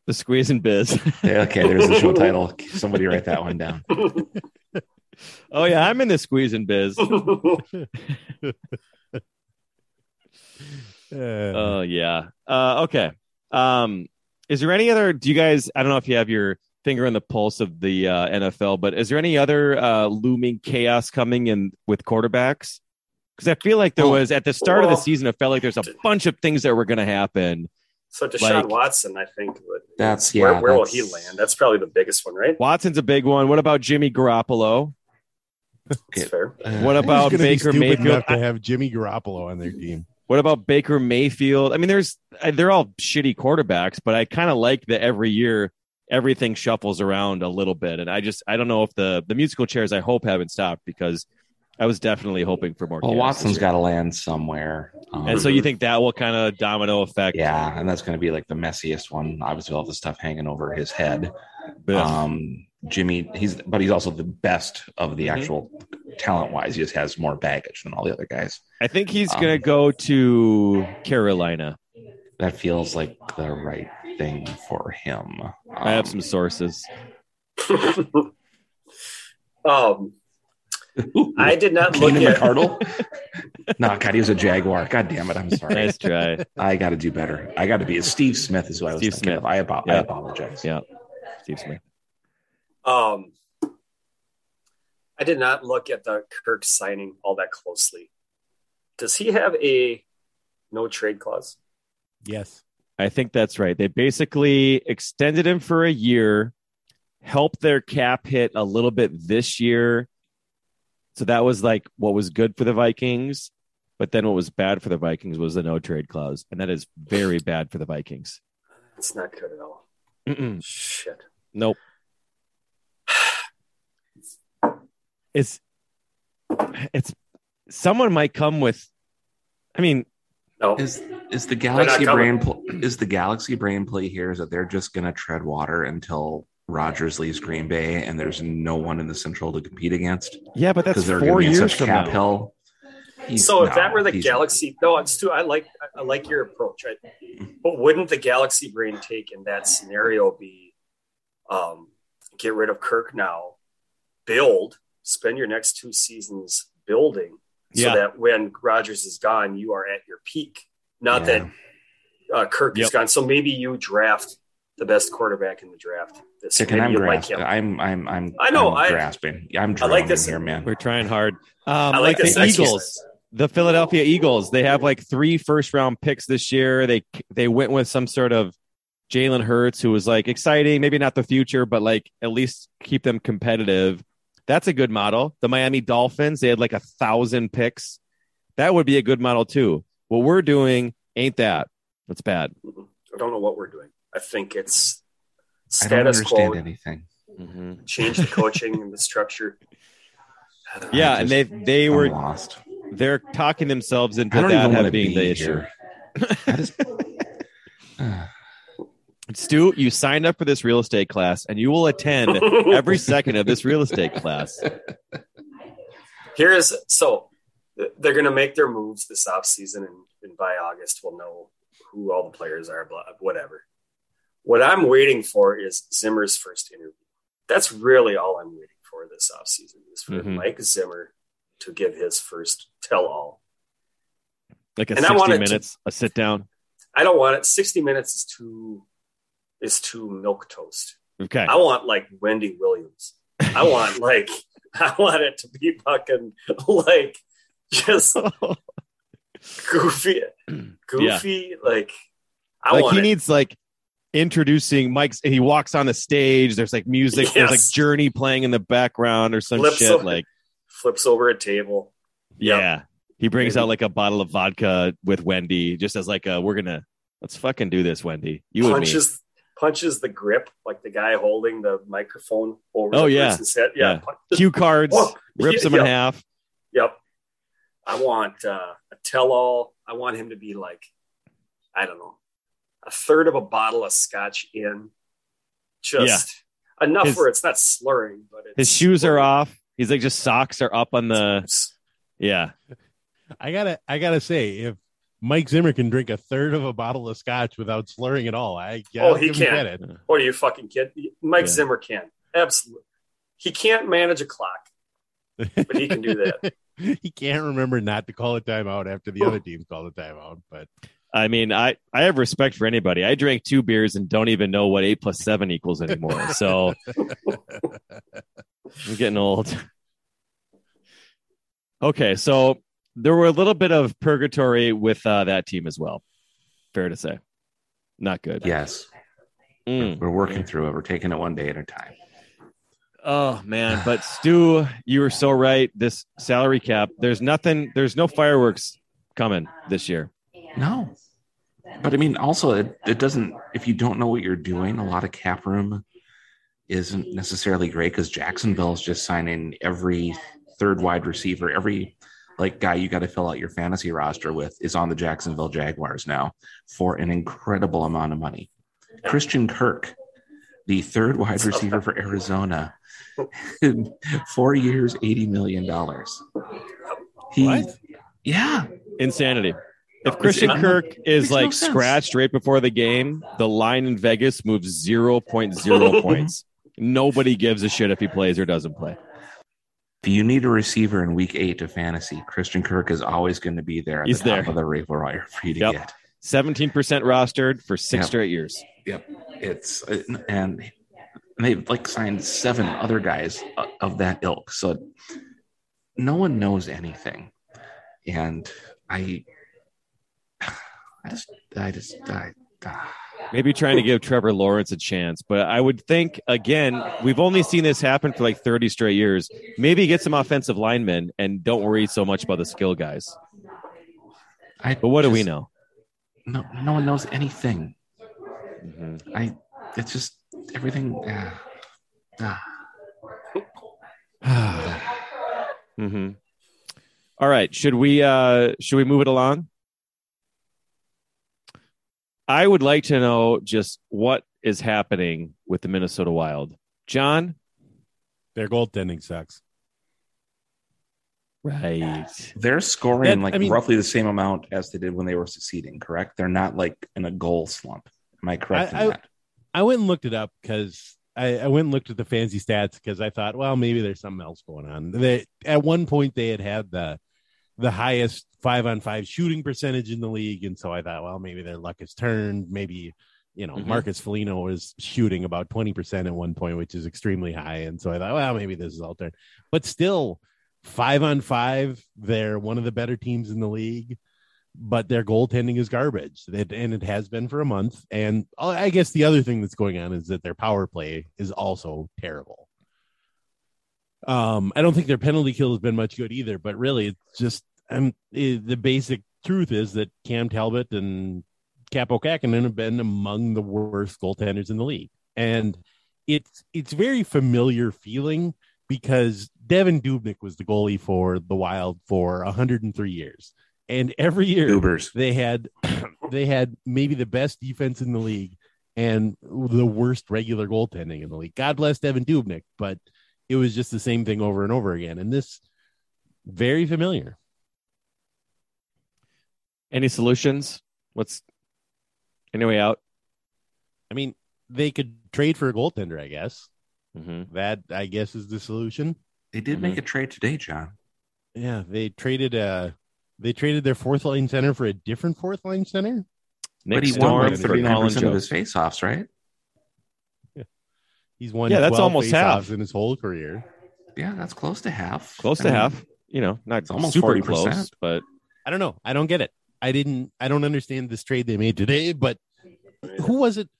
The Squeeze and Biz. Okay, there's the show title. Somebody write that one down. Oh, yeah, I'm in the Squeeze and Biz. Oh, uh, yeah. Uh, okay. Um, is there any other, do you guys, I don't know if you have your finger on the pulse of the uh, N F L, but is there any other uh, looming chaos coming in with quarterbacks? Because I feel like there was, at the start well, of the season, I felt like there's a bunch of things that were going to happen. So Deshaun like, Watson, I think. That's where, yeah. Where that's, will he land? That's probably the biggest one, right? Watson's a big one. What about Jimmy Garoppolo? That's fair. Uh, what about Baker Mayfield? I, to have Jimmy Garoppolo on their team. What about Baker Mayfield? I mean, there's they're all shitty quarterbacks, but I kind of like that every year everything shuffles around a little bit, and I just I don't know if the the musical chairs I hope haven't stopped because I was definitely hoping for more. Well, Watson's got to land somewhere. Um, and so you think that will kind of domino effect? Yeah, and that's going to be like the messiest one. Obviously, all the stuff hanging over his head. Um, Jimmy, he's but he's also the best of the actual mm-hmm. talent-wise. He just has more baggage than all the other guys. I think he's um, going to go to Carolina. That feels like the right thing for him. Um, I have some sources. um. Ooh, I did not look at McArdle. No, God, he was a Jaguar. God damn it. I'm sorry. Nice try. I got to do better. I got to be. Steve Smith is who I was Steve thinking Smith. Of. I, abo- yeah. I apologize. Yeah. Steve Smith. Um, I did not look at the Kirk signing all that closely. Does he have a no trade clause? Yes. I think that's right. They basically extended him for a year, helped their cap hit a little bit this year. So that was like what was good for the Vikings, but then what was bad for the Vikings was the no trade clause. And that is very bad for the Vikings. It's not good at all. Mm-mm. Shit. Nope. It's, it's, someone might come with, I mean, no. is, is the Galaxy brain, pl- is the Galaxy brain play here is that they're just going to tread water until Rodgers leaves Green Bay and there's no one in the Central to compete against. Yeah, but that's four years from cap hell. So if no, that were the Galaxy, no, it's too. I like I like your approach. I, but wouldn't the Galaxy brain take in that scenario be, um, get rid of Kirk now, build, spend your next two seasons building, yeah. so that when Rodgers is gone, you are at your peak. Not yeah. that uh, Kirk yep. is gone. So maybe you draft the best quarterback in the draft. This Chicken, I'm, grasp- like I'm, I'm, I'm, I know, I'm grasping. I'm I like this here, man. We're trying hard. Um, I like, like this the Eagles. The Philadelphia Eagles, they have like three first round picks this year. They they went with some sort of Jalen Hurts, who was like exciting, maybe not the future, but like at least keep them competitive. That's a good model. The Miami Dolphins, they had like a thousand picks. That would be a good model too. What we're doing ain't that. That's bad. I don't know what we're doing. I think it's status quo. I don't understand anything. Mm-hmm. Change the coaching and the structure. Yeah, and they they were lost. They're talking themselves into that being the issue. Just, uh. Stu, you signed up for this real estate class, and you will attend every second of this real estate class. Here is so they're going to make their moves this offseason, and, and by August we'll know who all the players are. Blah, whatever. What I'm waiting for is Zimmer's first interview. That's really all I'm waiting for this offseason is for mm-hmm. Mike Zimmer to give his first tell-all. Like a and sixty minutes, to, a sit-down? I don't want it. sixty minutes is too is too milquetoast. Okay. I want, like, Wendy Williams. I want, like, I want it to be fucking, like, just goofy. Goofy, yeah. like, I like want he it. needs, like, introducing Mike's, he walks on the stage, there's, like, music, yes. there's, like, Journey playing in the background or some Flips shit, over. like. Flips over a table. Yep. Yeah. He brings Maybe. out like a bottle of vodka with Wendy just as like, a, we're going to, let's fucking do this, Wendy. You punches, and me. Punches the grip, like the guy holding the microphone over oh, the yeah. person's head. Yeah. yeah. Punches, cue cards, oh, rips yeah, them in yep. half. Yep. I want uh, a tell-all. I want him to be like, I don't know, a third of a bottle of scotch in. Just yeah. enough his, where it's not slurring. But it's his shoes slurring. are off. He's like just socks are up on the, yeah. I gotta, I gotta say, if Mike Zimmer can drink a third of a bottle of scotch without slurring at all, I yeah, oh he can. What are you fucking kidding? Mike yeah. Zimmer can absolutely. He can't manage a clock, but he can do that. He can't remember not to call a timeout after the other team called a timeout. But I mean, I, I have respect for anybody. I drank two beers and don't even know what eight plus seven equals anymore. So. I'm getting old. Okay, so there were a little bit of purgatory with uh, that team as well. Fair to say. Not good. Yes. Mm. We're working through it. We're taking it one day at a time. Oh, man. But, Stu, you were so right. This salary cap, there's nothing, there's no fireworks coming this year. No. But, I mean, also, it, it doesn't, if you don't know what you're doing, a lot of cap room isn't necessarily great because Jacksonville's just signing every third wide receiver, every like guy you got to fill out your fantasy roster with is on the Jacksonville Jaguars now for an incredible amount of money. Christian Kirk, the third wide receiver for Arizona, four years, eighty million dollars. He, what? Yeah, insanity. If Christian Kirk is like no scratched right before the game, the line in Vegas moves zero point zero points. Nobody gives a shit if he plays or doesn't play. If you need a receiver in week eight of fantasy, Christian Kirk is always going to be there at He's the top there. of the waiver wire for you to yep. get. seventeen percent rostered for six yep. straight years. Yep. It's and they've like signed seven other guys of that ilk. So no one knows anything. And I I just, I just, I, ah. Maybe trying to give Trevor Lawrence a chance, but I would think again, we've only seen this happen for like thirty straight years. Maybe get some offensive linemen and don't worry so much about the skill guys. I but what just, do we know? No, no one knows anything. Mm-hmm. I, it's just everything. Ah, ah. mm-hmm. All right, should we? Uh, should we move it along? I would like to know just what is happening with the Minnesota Wild? John? Their goaltending sucks. Right. They're scoring that, like I mean, roughly the same amount as they did when they were succeeding, correct? They're not like in a goal slump. Am I correct I, in that? I, I went and looked it up because I, I went and looked at the fancy stats because I thought, well, maybe there's something else going on. They, at one point, they had had the the highest five-on-five shooting percentage in the league, and so I thought, well, maybe their luck has turned. Maybe, you know, mm-hmm. Marcus Foligno was shooting about twenty percent at one point, which is extremely high, and so I thought, well, maybe this is all turned. But still, five-on-five, they're one of the better teams in the league, but their goaltending is garbage, it, and it has been for a month. And I guess the other thing that's going on is that their power play is also terrible. Um, I don't think their penalty kill has been much good either, but really it's just I'm, it, the basic truth is that Cam Talbot and Capo Kakinen have been among the worst goaltenders in the league. And it's, it's very familiar feeling because Devin Dubnyk was the goalie for the Wild for one hundred three years. And every year Ubers. they had they had maybe the best defense in the league and the worst regular goaltending in the league. God bless Devin Dubnyk, but it was just the same thing over and over again. And this very familiar. Any solutions? What's any way out? I mean, they could trade for a goaltender, I guess. Mm-hmm. That, I guess, is the solution. They did mm-hmm. make a trade today, John. Yeah, they traded a. They traded their fourth line center for a different fourth line center. But he won thirty-nine percent of his faceoffs, right? Yeah. He's won yeah, that's almost half in his whole career. Yeah, that's close to half. Close I to mean, half. You know, not it's almost super forty percent. Close, but I don't know. I don't get it. I didn't I don't understand this trade they made today, but who was it?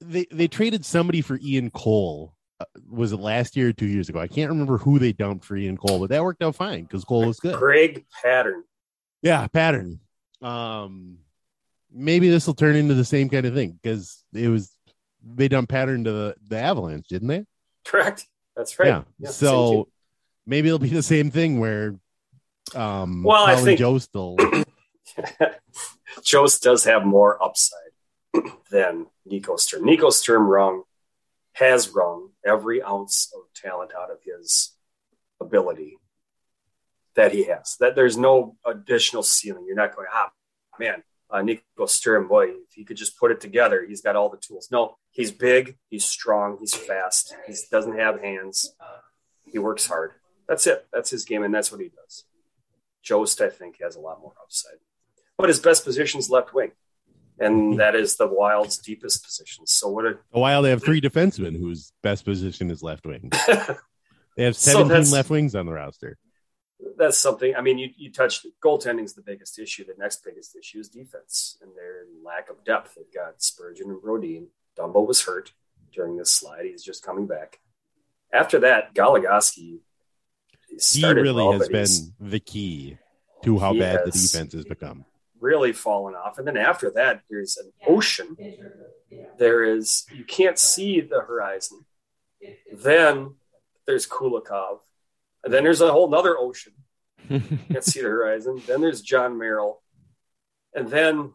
They they traded somebody for Ian Cole. Uh, was it last year or two years ago? I can't remember who they dumped for Ian Cole, but that worked out fine because Cole was good. Craig Pattern. Yeah, Pattern. Um, maybe this will turn into the same kind of thing because it was they done Pattern to the, the Avalanche, didn't they? Correct. That's right. Yeah. yeah so maybe it'll be the same thing where um, well, I think Joe still Jost does have more upside than Nico Sturm. Nico Sturm wrung has wrung every ounce of talent out of his ability that he has, that there's no additional ceiling. You're not going, ah, man, uh, Nico Sturm, boy, if he could just put it together, he's got all the tools. No, he's big, he's strong, he's fast, he doesn't have hands, he works hard. That's it. That's his game, and that's what he does. Jost, I think, has a lot more upside. But his best position is left wing, and that is the Wild's deepest position. So what? Are, the Wild have three defensemen whose best position is left wing. They have seventeen so left wings on the roster. That's something. I mean, you, you touched goaltending is the biggest issue. The next biggest issue is defense and their lack of depth. They've got Spurgeon and Brodin. Dumbo was hurt during this slide. He's just coming back. After that, Goligoski. He really well, has been the key to how bad the defense has become. Really fallen off. And then after that, there's an ocean. There is, you can't see the horizon. Then there's Kulikov. And then there's a whole nother ocean. Can't see the horizon. Then there's John Merrill. And then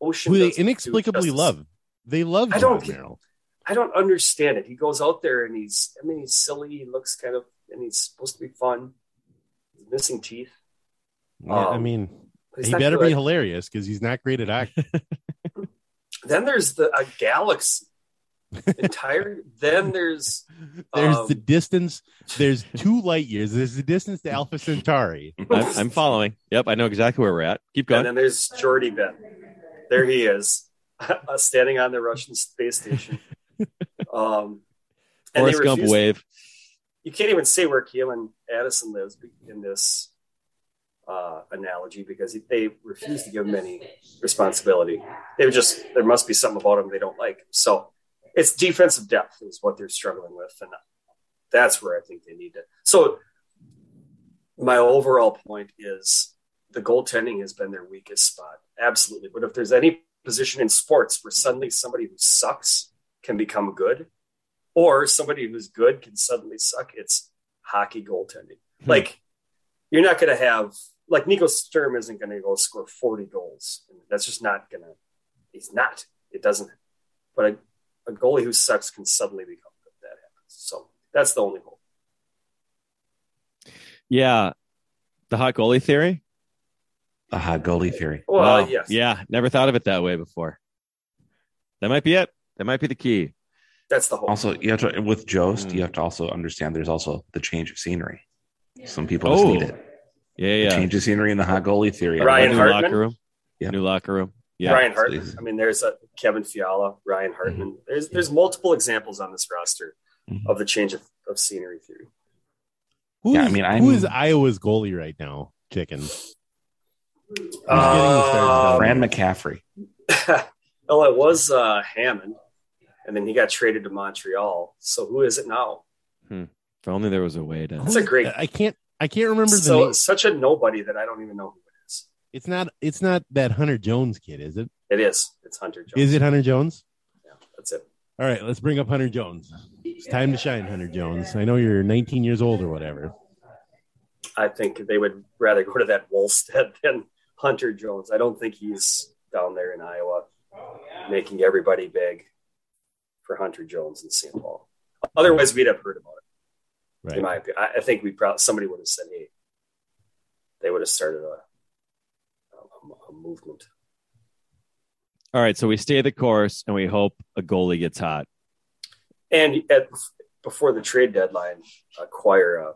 ocean. Who they inexplicably love. They love I John Merrill. I don't understand it. He goes out there and he's, I mean, he's silly. He looks kind of, and he's supposed to be fun. He's missing teeth. Um, yeah, I mean, he better good. be hilarious because he's not great at acting. Then there's the a galaxy. Entire then there's there's um, the distance there's two light years there's the distance to Alpha Centauri. I'm, I'm following. Yep, I know exactly where we're at. Keep going. And then there's Jordy Ben. There he is, standing on the Russian space station. Um, and Forrest Gump wave. You can't even say where Keelan Addison lives in this uh, analogy because they refuse to give him any responsibility. They were just there must be something about him they don't like. So. It's defensive depth is what they're struggling with, and that's where I think they need to. So my overall point is the goaltending has been their weakest spot, absolutely. But if there's any position in sports where suddenly somebody who sucks can become good or somebody who's good can suddenly suck, it's hockey goaltending. Hmm. Like, you're not going to have – like, Nico Sturm isn't going to go score forty goals. That's just not going to – he's not. It doesn't – but I – a goalie who sucks can suddenly become good. That happens. So that's the only hope. Yeah. The hot goalie theory? The hot goalie theory. Well, wow. Yes. Yeah. Never thought of it that way before. That might be it. That might be the key. That's the whole. Also, you have to, with Jost, mm. you have to also understand there's also the change of scenery. Yeah. Some people oh. just need it. Yeah, yeah. The change of scenery and the hot goalie theory. Ryan Hartman. New locker room. Yeah. New locker room. Yeah. Ryan Hartman. I mean, there's a Kevin Fiala, Ryan Hartman. Mm-hmm. There's there's multiple examples on this roster mm-hmm. of the change of, of scenery theory. Who, yeah, is, I mean, who is Iowa's goalie right now? Chicken. Uh, Fran McCaffrey. Well, it was uh, Hammond. And then he got traded to Montreal. So who is it now? Hmm. If only there was a way to. That's a great. I can't. I can't remember the so, name. Such a nobody that I don't even know who it is. It's not. It's not that Hunter Jones kid, is it? It is. It's Hunter Jones. Is it Hunter Jones? Yeah, that's it. All right, let's bring up Hunter Jones. It's time to shine, Hunter Jones. I know you're nineteen years old or whatever. I think they would rather go to that Wolstead than Hunter Jones. I don't think he's down there in Iowa oh, yeah. making everybody big. For Hunter Jones in Saint Paul, otherwise we'd have heard about it. Right. In my opinion, I, I think we probably somebody would have said, "Hey," they would have started a, a, a movement. All right, so we stay the course, and we hope a goalie gets hot. And at, before the trade deadline, acquire uh,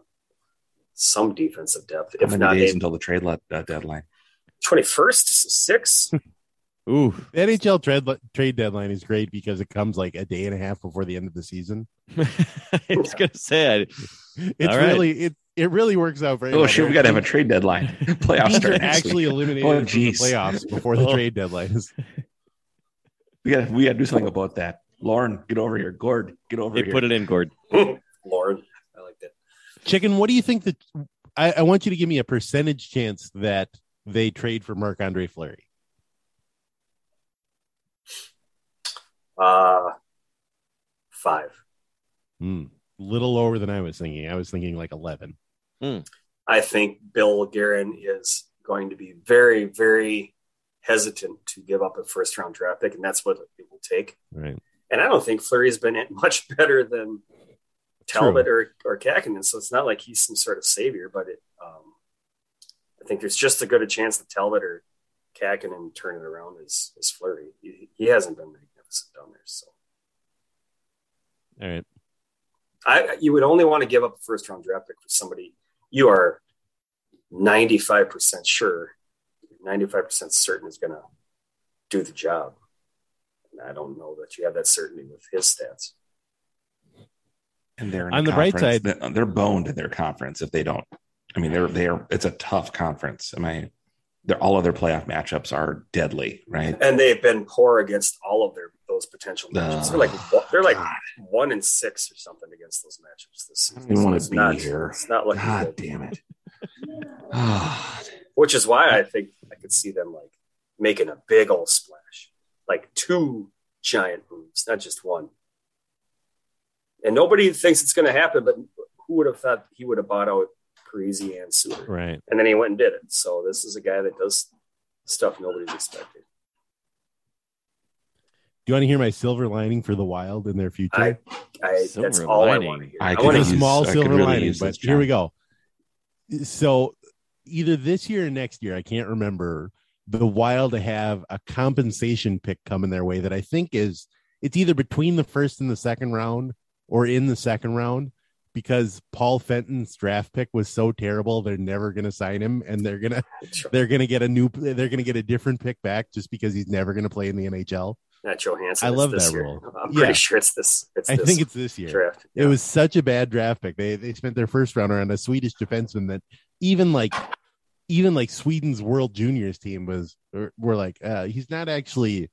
some defensive depth. How if many not, days they, until the trade le- uh, deadline? twenty-first, six. Ooh, the N H L trade trade deadline is great because it comes like a day and a half before the end of the season. It's gonna say it. It's all really right. it it really works out for. Oh shit, we gotta have a trade deadline. Playoffs start next actually week. Eliminated oh, geez. From the playoffs before the oh. trade deadline. we gotta we gotta do something about that. Lauren, get over here. Gord, get over they here. Put it in, Gord. Lauren, I like that. Chicken, what do you think that? I, I want you to give me a percentage chance that they trade for Marc-Andre Fleury. Uh, five. Mm, little lower than I was thinking. I was thinking like eleven. Mm. I think Bill Guerin is going to be very, very hesitant to give up a first round draft pick, and that's what it will take. Right. And I don't think Fleury's been much better than Talbot or, or Kakinen, so it's not like he's some sort of savior, but it, um, I think there's just as good a chance that Talbot or Kakinen turn it around as, as Fleury. He, he hasn't been there. Down there, so all right. I you would only want to give up a first round draft pick for somebody you are ninety-five percent sure, ninety-five percent certain is going to do the job. And I don't know that you have that certainty with his stats. And they're in on the bright side. They're boned in their conference if they don't. I mean, they're they're it's a tough conference. Am I? They're, all of their playoff matchups are deadly, right? And they've been poor against all of their those potential matchups. Oh, they're like they're like God. one and six or something against those matchups this season. I don't so want to be not, here. It's not like God damn it. God. Which is why I think I could see them like making a big old splash, like two giant moves, not just one. And nobody thinks it's going to happen, but who would have thought he would have bought out Parisi and Suter. Right. And then he went and did it. So this is a guy that does stuff nobody's expected. Do you want to hear my silver lining for the Wild in their future? I, I, that's all lining. I want to hear. I, I want a small silver really lining, but here we go. So either this year or next year, I can't remember, the Wild have a compensation pick coming their way that I think is, it's either between the first and the second round or in the second round. Because Paul Fenton's draft pick was so terrible, they're never going to sign him, and they're gonna they're gonna get a new they're gonna get a different pick back just because he's never going to play in the N H L. Not Johansson. I love that rule. I'm yeah. pretty sure it's this. It's I this think it's this year. Draft. Yeah. It was such a bad draft pick. They they spent their first rounder on a Swedish defenseman that even like even like Sweden's World Juniors team was were like uh, he's not actually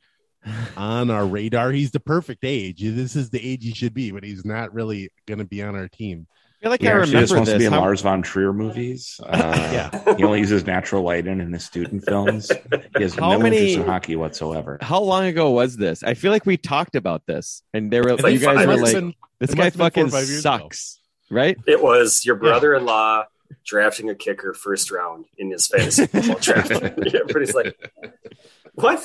on our radar. He's the perfect age. This is the age he should be, but he's not really going to be on our team. I feel like yeah, I remember this. He wants to be in How... Lars von Trier movies. Uh, yeah. He only uses natural light in in his student films. He has how no many... interest in hockey whatsoever. How long ago was this? I feel like we talked about this, and they were like, you guys were like, been, this guy fucking sucks, ago. Right? It was your brother-in-law yeah. drafting a kicker first round in his fantasy football draft. Everybody's like, what?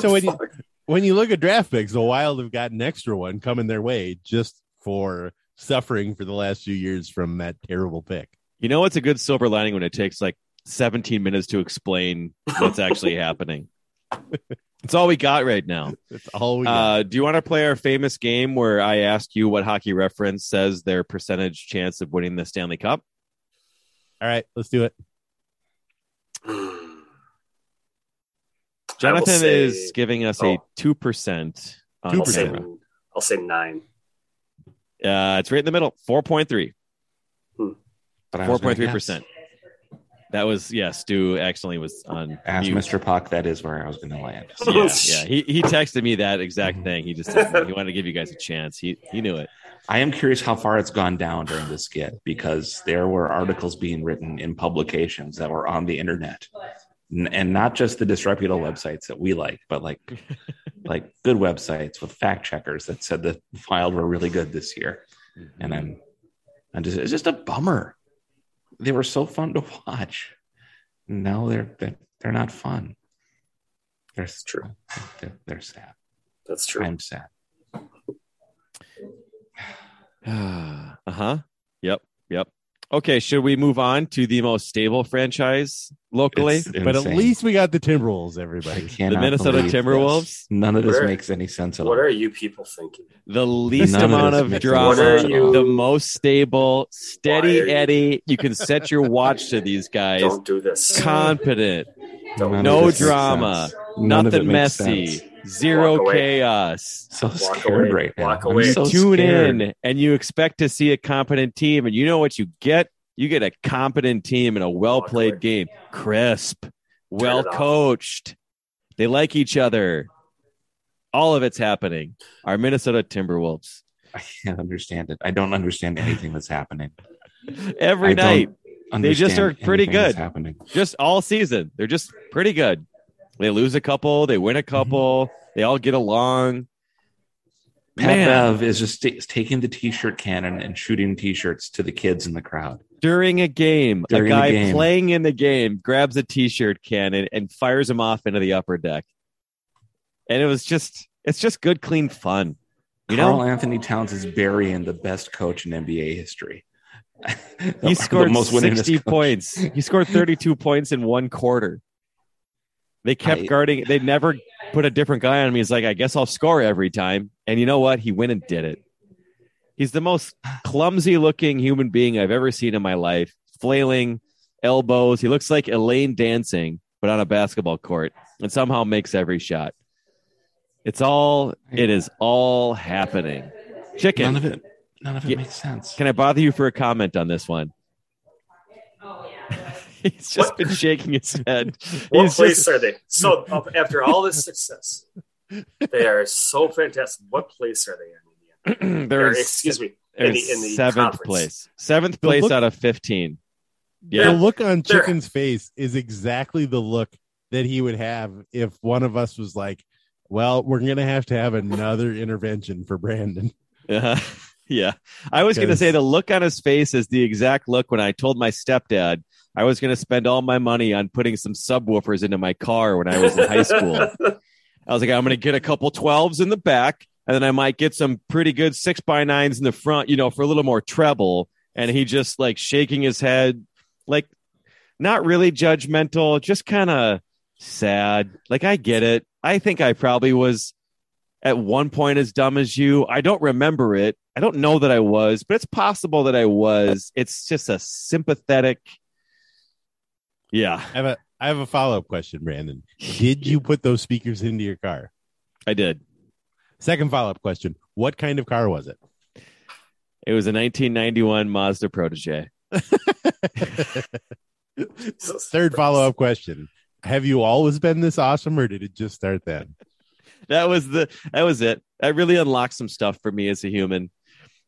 So when you, when you look at draft picks, the Wild have got an extra one coming their way just for suffering for the last few years from that terrible pick. You know what's a good silver lining when it takes like seventeen minutes to explain what's actually happening? It's all we got right now. That's all we got. Uh, do you want to play our famous game where I ask you what Hockey Reference says their percentage chance of winning the Stanley Cup? All right, let's do it. Jonathan say, is giving us oh, a two percent. On I'll, say, I'll say nine. Uh, it's right in the middle. four point three. Hmm. four point three percent. That was, yeah, Stu accidentally was on. Ask mute. Mister Puck, that is where I was going to land. So. Yeah, yeah. He, he texted me that exact thing. He just said he wanted to give you guys a chance. He he knew it. I am curious how far it's gone down during this skit, because there were articles being written in publications that were on the internet. And not just the disreputable websites that we like, but like like good websites with fact checkers that said the Wild were really good this year. And I'm, I'm just, it's just a bummer. They were so fun to watch. Now they're they're not fun. They're That's true. They're, they're sad. That's true. I'm sad. uh huh. Yep. Yep. Okay, should we move on to the most stable franchise locally? But at least we got the Timberwolves, everybody. The Minnesota Timberwolves. This. None of this Where, makes any sense at all. What are you people thinking? The least None amount of, of drama, the most stable, steady Eddie. You can set your watch to these guys. Don't do this. Competent. Don't no drama. Nothing messy. Sense. Zero chaos. So scared right now. Tune in and you expect to see a competent team, and you know what you get? You get a competent team and a well-played game. Crisp, well-coached. They like each other. All of it's happening. Our Minnesota Timberwolves. I can't understand it. I don't understand anything that's happening. Every night. They just are pretty good. Just all season. They're just pretty good. They lose a couple. They win a couple. Mm-hmm. They all get along. Pat Bev is just t- is taking the T-shirt cannon and shooting T-shirts to the kids in the crowd. During a game, During a guy game. playing in the game grabs a T-shirt cannon and fires him off into the upper deck. And it was just, it's just good, clean fun. You Carl know? Anthony Towns is burying the best coach in N B A history. the, he scored most sixty points. He scored thirty-two points in one quarter. They kept I, guarding. They never put a different guy on me. He's like, I guess I'll score every time. And you know what? He went and did it. He's the most clumsy looking human being I've ever seen in my life. Flailing elbows. He looks like Elaine Dancing, but on a basketball court, and somehow makes every shot. It's all, it is all happening. Chicken. None of it, none of it yeah. makes sense. Can I bother you for a comment on this one? Oh, yeah. He's just what? been shaking his head. What He's place just... are they? So after all this success, they are so fantastic. What place are they in? in the they're or, excuse me, they're in, the, in the seventh conference. place, seventh place look, out of fifteen. Yeah, the look on Chicken's face is exactly the look that he would have if one of us was like, "Well, we're going to have to have another intervention for Brandon." Uh-huh. Yeah, I was going to say the look on his face is the exact look when I told my stepdad I was going to spend all my money on putting some subwoofers into my car when I was in high school. I was like, I'm going to get a couple twelves in the back, and then I might get some pretty good six by nines in the front, you know, for a little more treble. And he just like shaking his head, like not really judgmental, just kind of sad. Like, I get it. I think I probably was at one point as dumb as you. I don't remember it. I don't know that I was, but it's possible that I was. It's just a sympathetic. Yeah, I have a I have a follow up question, Brandon. Did you put those speakers into your car? I did. Second follow up question: what kind of car was it? It was a nineteen ninety-one Mazda Protege. Third follow up question: have you always been this awesome, or did it just start then? That was the that was it. That really unlocked some stuff for me as a human.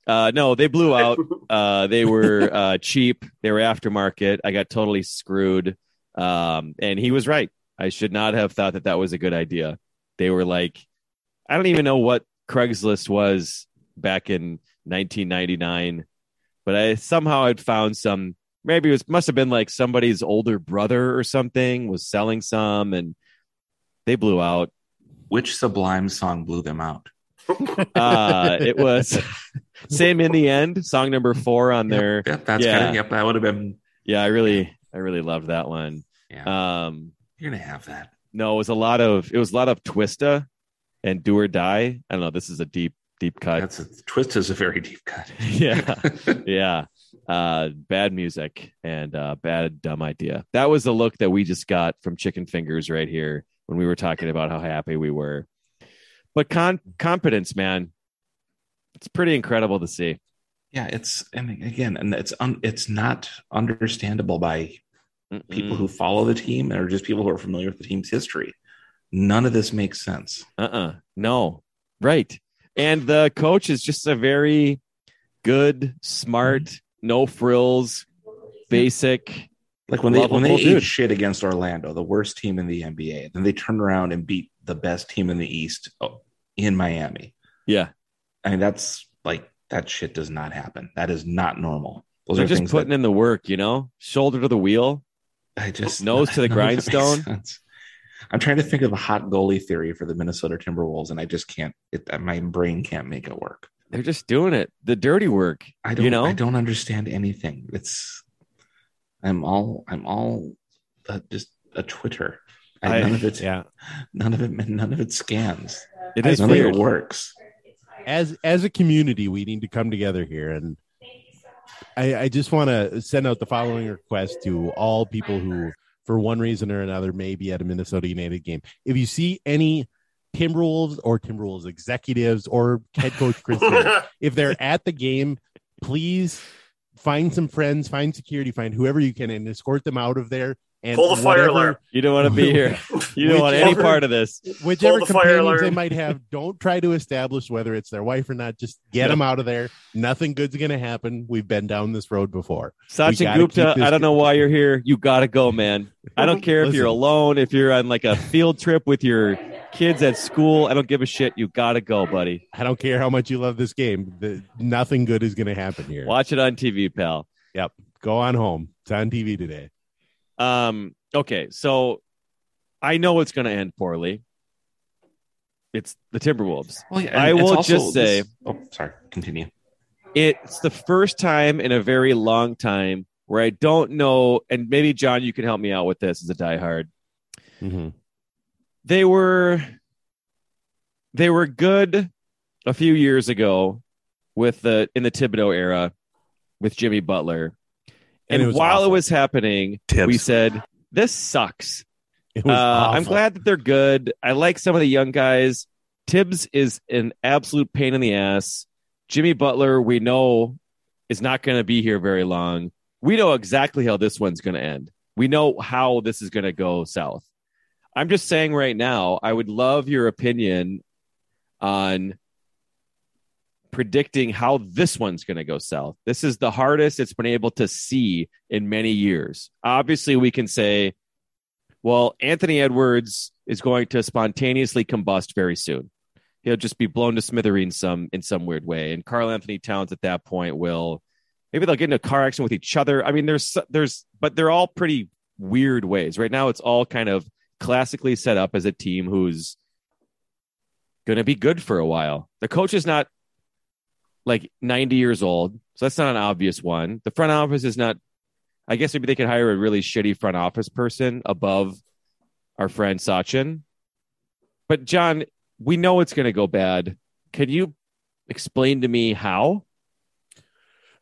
Uh, no, they blew out. Uh, they were uh, cheap. They were aftermarket. I got totally screwed. Um, and he was right. I should not have thought that that was a good idea. They were like, I don't even know what Craigslist was back in nineteen ninety-nine, but I somehow had found some, maybe it was, must've been like somebody's older brother or something was selling some, and they blew out. Which Sublime song blew them out? uh, it was Same in the End, song number four on yep, their. Yep, that's yeah. Kind of, yep, that would have been. Yeah, I really, I really loved that one. Yeah. Um, You're gonna have that. No, it was a lot of it was a lot of Twista and Do or Die. I don't know. This is a deep, deep cut. That's a, Twista is a very deep cut. yeah, yeah. Uh, bad music and uh, bad dumb idea. That was the look that we just got from Chicken Fingers right here when we were talking about how happy we were. But con- competence, man, it's pretty incredible to see. Yeah, it's and again, and it's un- it's not understandable by Mm-mm. people who follow the team or just people who are familiar with the team's history. None of this makes sense. Uh-uh. No. Right. And the coach is just a very good, smart, no frills, basic. Like when they when they ate shit against Orlando, the worst team in the N B A, then they turned around and beat the best team in the East in Miami. Yeah. I mean, that's like, that shit does not happen. That is not normal. Those They're are just putting that, in the work, you know, shoulder to the wheel. I just nose to the grindstone. I'm trying to think of a hot goalie theory for the Minnesota Timberwolves, and I just can't, it, my brain can't make it work. They're just doing it. The dirty work. I don't, you know? I don't understand anything. It's, I'm all, I'm all uh, just a Twitter. I, none of it's yeah. None of it. None of it scans. It is none weird. Of it works. As as a community, we need to come together here, and I, I just want to send out the following request to all people who, for one reason or another, may be at a Minnesota United game. If you see any Timberwolves or Timberwolves executives or head coach Chris, if they're at the game, please find some friends, find security, find whoever you can, and escort them out of there. And pull the whatever, fire alert. You don't want to be here. You don't want any part of this. Whichever the companions they might have, don't try to establish whether it's their wife or not. Just get yeah. them out of there. Nothing good's going to happen. We've been down this road before. Sachin Gupta, I don't know why you're here. You got to go, man. I don't care if Listen. You're alone, if you're on like a field trip with your kids at school. I don't give a shit. You got to go, buddy. I don't care how much you love this game. The, nothing good is going to happen here. Watch it on T V, pal. Yep. Go on home. It's on T V today. Um, okay, so I know it's going to end poorly. It's the Timberwolves. Well, yeah, I will just say... This... Oh, sorry. Continue. It's the first time in a very long time where I don't know, and maybe, John, you can help me out with this as a diehard. Mm-hmm. They were... They were good a few years ago with the in the Thibodeau era with Jimmy Butler. And, and it while awful. It was happening, Tips. We said, this sucks. It was uh, I'm glad that they're good. I like some of the young guys. Tibbs is an absolute pain in the ass. Jimmy Butler, we know, is not going to be here very long. We know exactly how this one's going to end. We know how this is going to go south. I'm just saying right now, I would love your opinion on predicting how this one's going to go south. This is the hardest it's been able to see in many years. Obviously, we can say, well, Anthony Edwards is going to spontaneously combust very soon. He'll just be blown to smithereens some in some weird way. And Karl Anthony Towns at that point will, maybe they'll get into a car accident with each other. I mean, there's, there's, but they're all pretty weird ways. Right now, it's all kind of classically set up as a team who's going to be good for a while. The coach is not like ninety years old. So that's not an obvious one. The front office is not, I guess maybe they could hire a really shitty front office person above our friend Sachin. But John, we know it's going to go bad. Can you explain to me how? All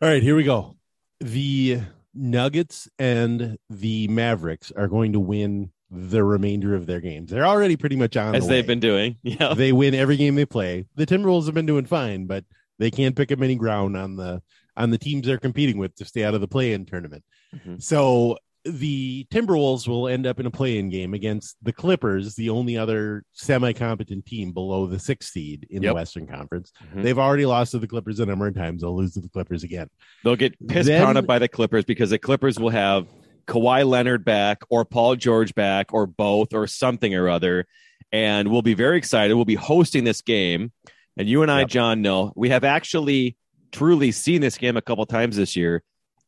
right, here we go. The Nuggets and the Mavericks are going to win the remainder of their games. They're already pretty much on as the they've way. Been doing. Yeah. They win every game they play. The Timberwolves have been doing fine, but they can't pick up any ground on the on the teams they're competing with to stay out of the play-in tournament. Mm-hmm. So the Timberwolves will end up in a play-in game against the Clippers, the only other semi-competent team below the sixth seed in yep. the Western Conference. Mm-hmm. They've already lost to the Clippers a number of times. They'll lose to the Clippers again. They'll get pissed pounded by the Clippers because the Clippers will have Kawhi Leonard back or Paul George back or both or something or other. And we'll be very excited. We'll be hosting this game. And you and I, yep. John, know we have actually truly seen this game a couple times this year.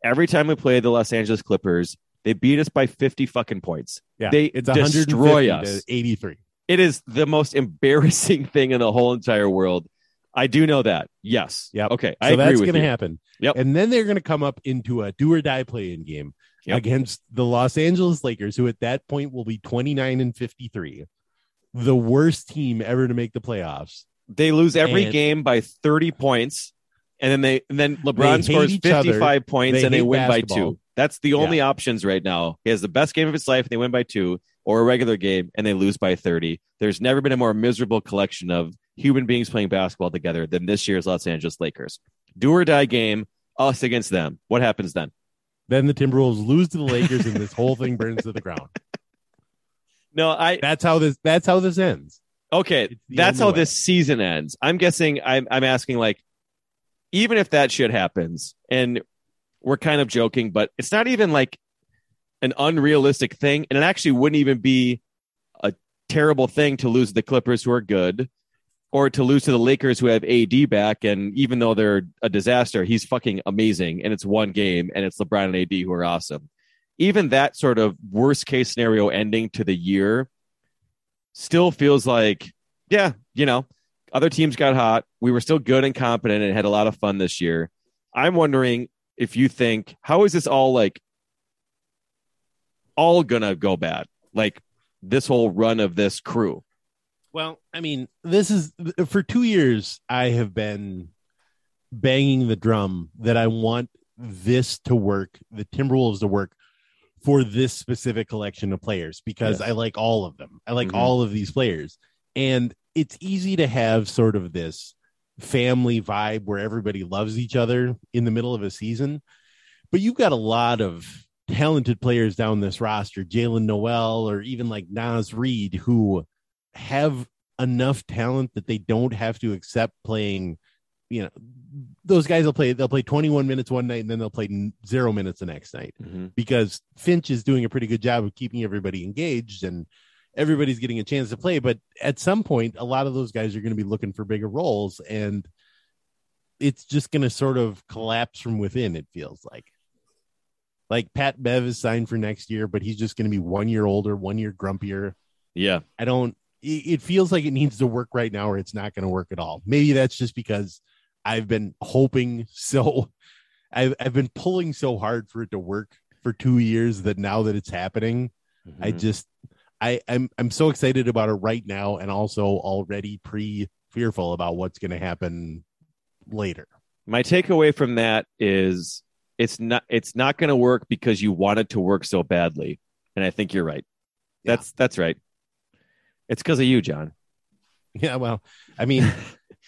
Every time we play the Los Angeles Clippers, they beat us by fifty fucking points. Yeah, they it's destroy us. To eighty-three. It is the most embarrassing thing in the whole entire world. I do know that. Yes. Yep. Okay. So I agree with you. That's going to happen. Yep. And then they're going to come up into a do or die play-in game yep. against the Los Angeles Lakers, who at that point will be twenty-nine and fifty-three, the worst team ever to make the playoffs. They lose every and game by thirty points, and then they and then LeBron scores fifty-five other. points they and they win basketball. by two. That's the only yeah. options right now. He has the best game of his life, and they win by two, or a regular game, and they lose by thirty. There's never been a more miserable collection of human beings playing basketball together than this year's Los Angeles Lakers. Do or die game, us against them. What happens then? Then the Timberwolves lose to the Lakers, and this whole thing burns to the ground. No, I. That's how this. That's how this ends. Okay, that's how way. this season ends. I'm guessing. I'm. I'm asking. Like, even if that shit happens, and we're kind of joking, but it's not even like an unrealistic thing, and it actually wouldn't even be a terrible thing to lose to the Clippers, who are good, or to lose to the Lakers, who have A D back, and even though they're a disaster, he's fucking amazing, and it's one game, and it's LeBron and A D who are awesome. Even that sort of worst-case scenario ending to the year still feels like, yeah, you know, other teams got hot. We were still good and competent and had a lot of fun this year. I'm wondering if you think, how is this all, like, all gonna go bad? Like, this whole run of this crew. Well, I mean, this is for two years. I have been banging the drum that I want this to work, the Timberwolves to work for this specific collection of players, because yes. I like all of them. I like mm-hmm. all of these players. And it's easy to have sort of this family vibe where everybody loves each other in the middle of a season. But you've got a lot of talented players down this roster, Jalen Noel, or even like Naz Reid, who have enough talent that they don't have to accept playing, you know, those guys will play, they'll play twenty-one minutes one night and then they'll play zero minutes the next night mm-hmm. because Finch is doing a pretty good job of keeping everybody engaged and everybody's getting a chance to play. But at some point, a lot of those guys are going to be looking for bigger roles, and it's just going to sort of collapse from within. It feels like, like Pat Bev is signed for next year, but he's just going to be one year older, one year grumpier. Yeah. I don't, it feels like it needs to work right now or it's not going to work at all. Maybe that's just because I've been hoping so I've, I've been pulling so hard for it to work for two years that now that it's happening, mm-hmm. I just, I I'm, I'm so excited about it right now. And also already pre fearful about what's going to happen later. My takeaway from that is it's not, it's not going to work because you want it to work so badly. And I think you're right. That's, yeah. that's right. It's because of you, John. Yeah, well, I mean,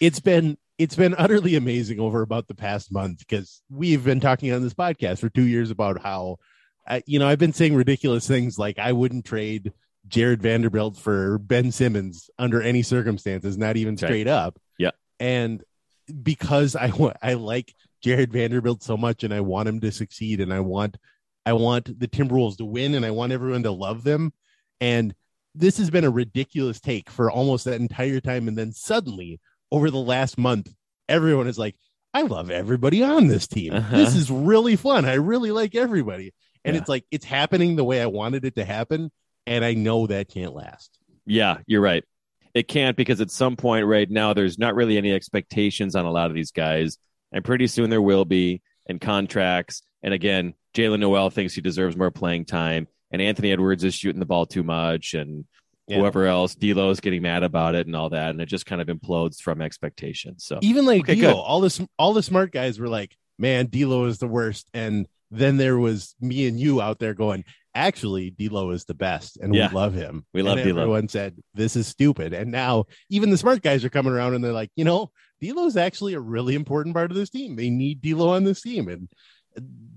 it's been it's been utterly amazing over about the past month, because we've been talking on this podcast for two years about how, uh, you know, I've been saying ridiculous things like I wouldn't trade Jared Vanderbilt for Ben Simmons under any circumstances, not even straight right. up. Yeah. And because I want I like Jared Vanderbilt so much and I want him to succeed, and I want I want the Timberwolves to win, and I want everyone to love them. And this has been a ridiculous take for almost that entire time. And then suddenly over the last month, everyone is like, I love everybody on this team. Uh-huh. This is really fun. I really like everybody. And yeah. it's like, it's happening the way I wanted it to happen. And I know that can't last. Yeah, you're right. It can't, because at some point right now, there's not really any expectations on a lot of these guys. And pretty soon there will be, and contracts. And again, Jalen Noel thinks he deserves more playing time. And Anthony Edwards is shooting the ball too much, and yeah. whoever else, D'Lo is getting mad about it and all that. And it just kind of implodes from expectation. So even like okay, D'Lo, all this, all the smart guys were like, man, D'Lo is the worst. And then there was me and you out there going, actually, D'Lo is the best. And yeah. we love him. We love D'Lo. Everyone said, this is stupid. And now even the smart guys are coming around and they're like, you know, D'Lo is actually a really important part of this team. They need D'Lo on this team. And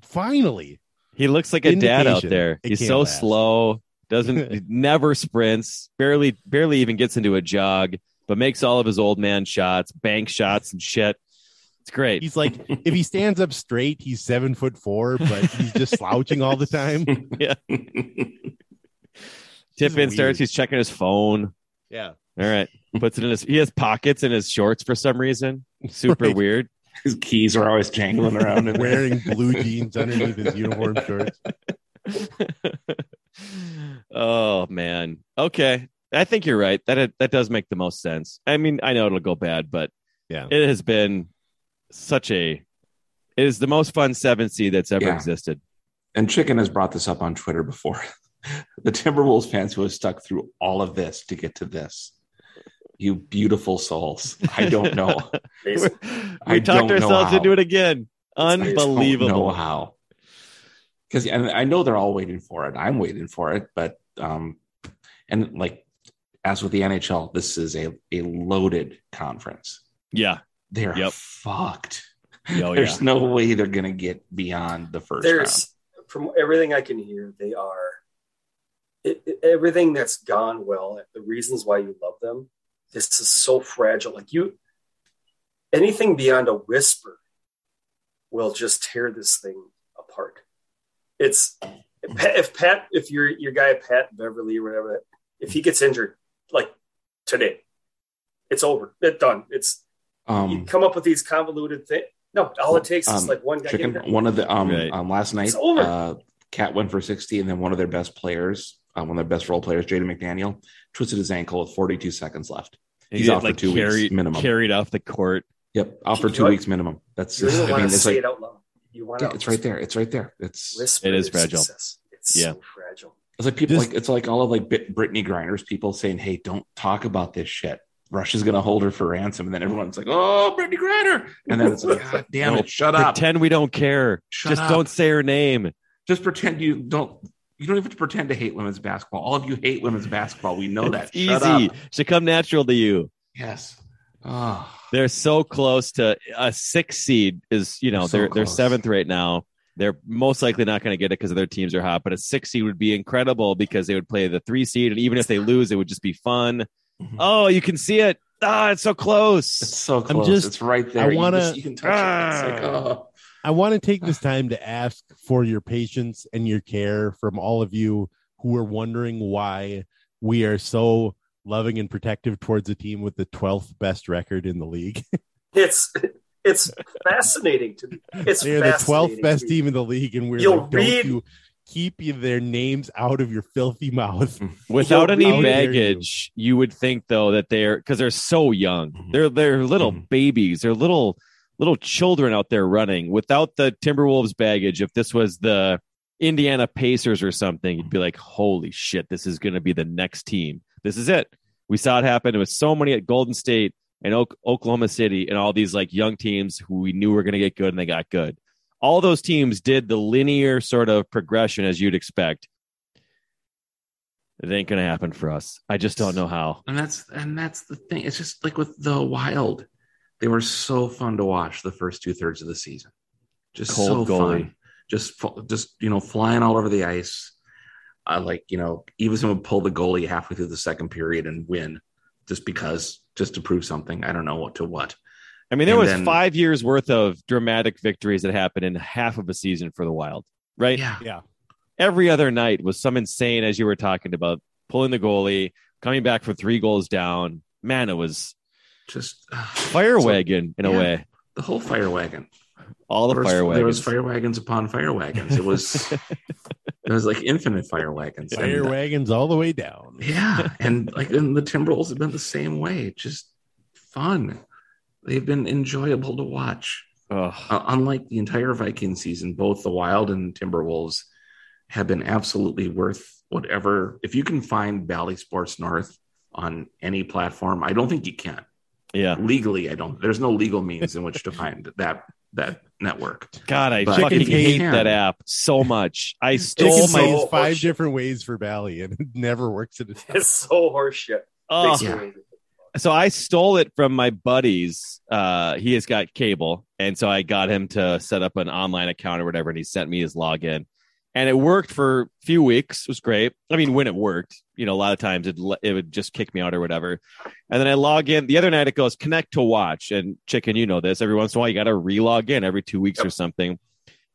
finally, he looks like a dad out there. He's so last. slow, doesn't never sprints, barely barely even gets into a jog, but makes all of his old man shots, bank shots and shit. It's great. He's like, if he stands up straight, he's seven foot four, but he's just slouching all the time. Yeah. Tip in starts, he's checking his phone. Yeah. All right. Puts it in his he has pockets in his shorts for some reason. Super right. weird. His keys are always jangling around and wearing blue jeans underneath his uniform shorts. Oh, man. Okay. I think you're right. That that does make the most sense. I mean, I know it'll go bad, but yeah, it has been such a, it is the most fun seven seed that's ever yeah. existed. And Chicken has brought this up on Twitter before. The Timberwolves fans who have stuck through all of this to get to this. You beautiful souls. I don't know. we I talked ourselves into it again. Unbelievable. I don't know how. Because I know they're all waiting for it. I'm waiting for it. But, um, and like, as with the N H L, this is a, a loaded conference. Yeah. They're yep. fucked. Oh, There's yeah. no way they're going to get beyond the first There's, round. From everything I can hear, they are it, it, everything that's gone well, the reasons why you love them. This is so fragile. Like you, anything beyond a whisper will just tear this thing apart. It's if Pat, if your your guy Pat Beverly or whatever, if he gets injured like today, it's over. It's done. It's um, you come up with these convoluted things. No, all it takes um, is like one guy. Chicken, one of the um, right. um last night, uh, Cat went for sixty, and then one of their best players, um, one of their best role players, Jaden McDaniel, twisted his ankle with forty-two seconds left. And He's off like for two carried, weeks minimum. Carried off the court. Yep, off for two weeks minimum. That's you really I mean, to say like, it out loud. You want yeah, to it's right there. It's right there. It's whisper it is fragile. Success. It's yeah. so fragile. It's like people this, like it's like all of like Brittany Griner's people saying, "Hey, don't talk about this shit." Russia's going to hold her for ransom, and then everyone's like, "Oh, Brittany Griner," and then it's like, "God damn no, it, shut pretend up." Pretend we don't care. Shut Just up. Don't say her name. Just pretend you don't. You don't even have to pretend to hate women's basketball. All of you hate women's basketball. We know that. It's shut easy. Up. It should come natural to you. Yes. Oh. They're so close to a six seed is, you know, so they're, they're seventh right now. They're most likely not going to get it because their teams are hot, but a six seed would be incredible because they would play the three seed. And even if they lose, it would just be fun. Mm-hmm. Oh, you can see it. Ah, it's so close. It's so close. I'm just, it's right there. I want to, you can touch ah, it. It's like, oh. I want to take this time to ask for your patience and your care from all of you who are wondering why we are so loving and protective towards a team with the twelfth best record in the league. it's it's fascinating to me. It's They're the twelfth best team in the league, and we're You'll like, read, don't you keep their names out of your filthy mouth. Without You'll any baggage, you. you would think though that they're because they're so young. Mm-hmm. They're they're little mm-hmm. babies. They're little little children out there running. Without the Timberwolves baggage, if this was the Indiana Pacers or something, you'd be like, holy shit, this is going to be the next team. This is it. We saw it happen. It was so many at Golden State and o- Oklahoma City and all these like young teams who we knew were going to get good, and they got good. All those teams did the linear sort of progression as you'd expect. It ain't going to happen for us. I just don't know how. And that's and that's the thing. It's just like with the Wild. They were so fun to watch the first two thirds of the season. Just Cold so goalie. fun. Just, just, you know, flying all over the ice. I uh, like, you know, Everson would pull the goalie halfway through the second period and win just because, just to prove something. I don't know what to what. I mean, there and was then, five years worth of dramatic victories that happened in half of a season for the Wild, right? Yeah. yeah. Every other night was some insane, as you were talking about, pulling the goalie, coming back for three goals down. Man, it was just uh, fire wagon so, in yeah, a way. The whole fire wagon. All the there fire was, wagons. There was fire wagons upon fire wagons. It was... It was like infinite fire wagons. Fire and, wagons all the way down. Yeah. And like and the Timberwolves have been the same way. Just fun. They've been enjoyable to watch. Uh, unlike the entire Viking season, both the Wild and Timberwolves have been absolutely worth whatever. If you can find Bally Sports North on any platform, I don't think you can. Yeah. Legally, I don't. There's no legal means in which to find that. that network. God, I but fucking hate can. that app so much. I stole my so five different ways for Bally and it never works. At a time. It's so horseshit. Oh, yeah. So I stole it from my buddies. Uh, he has got cable. And so I got him to set up an online account or whatever. And he sent me his login and it worked for a few weeks. It was great. I mean, when it worked, you know, a lot of times it, it would just kick me out or whatever. And then I log in. The other night it goes connect to watch. And Chicken, you know this. Every once in a while you got to re-log in every two weeks yep. or something.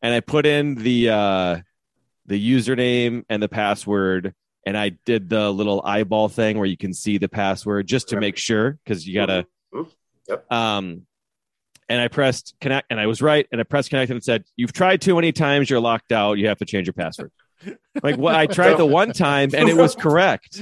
And I put in the uh, the username and the password. And I did the little eyeball thing where you can see the password just to yep. make sure. Because you got to. Yep. Um, and I pressed connect. And I was right. And I pressed connect and it said, you've tried too many times. You're locked out. You have to change your password. Like what well, I tried the one time and it was correct.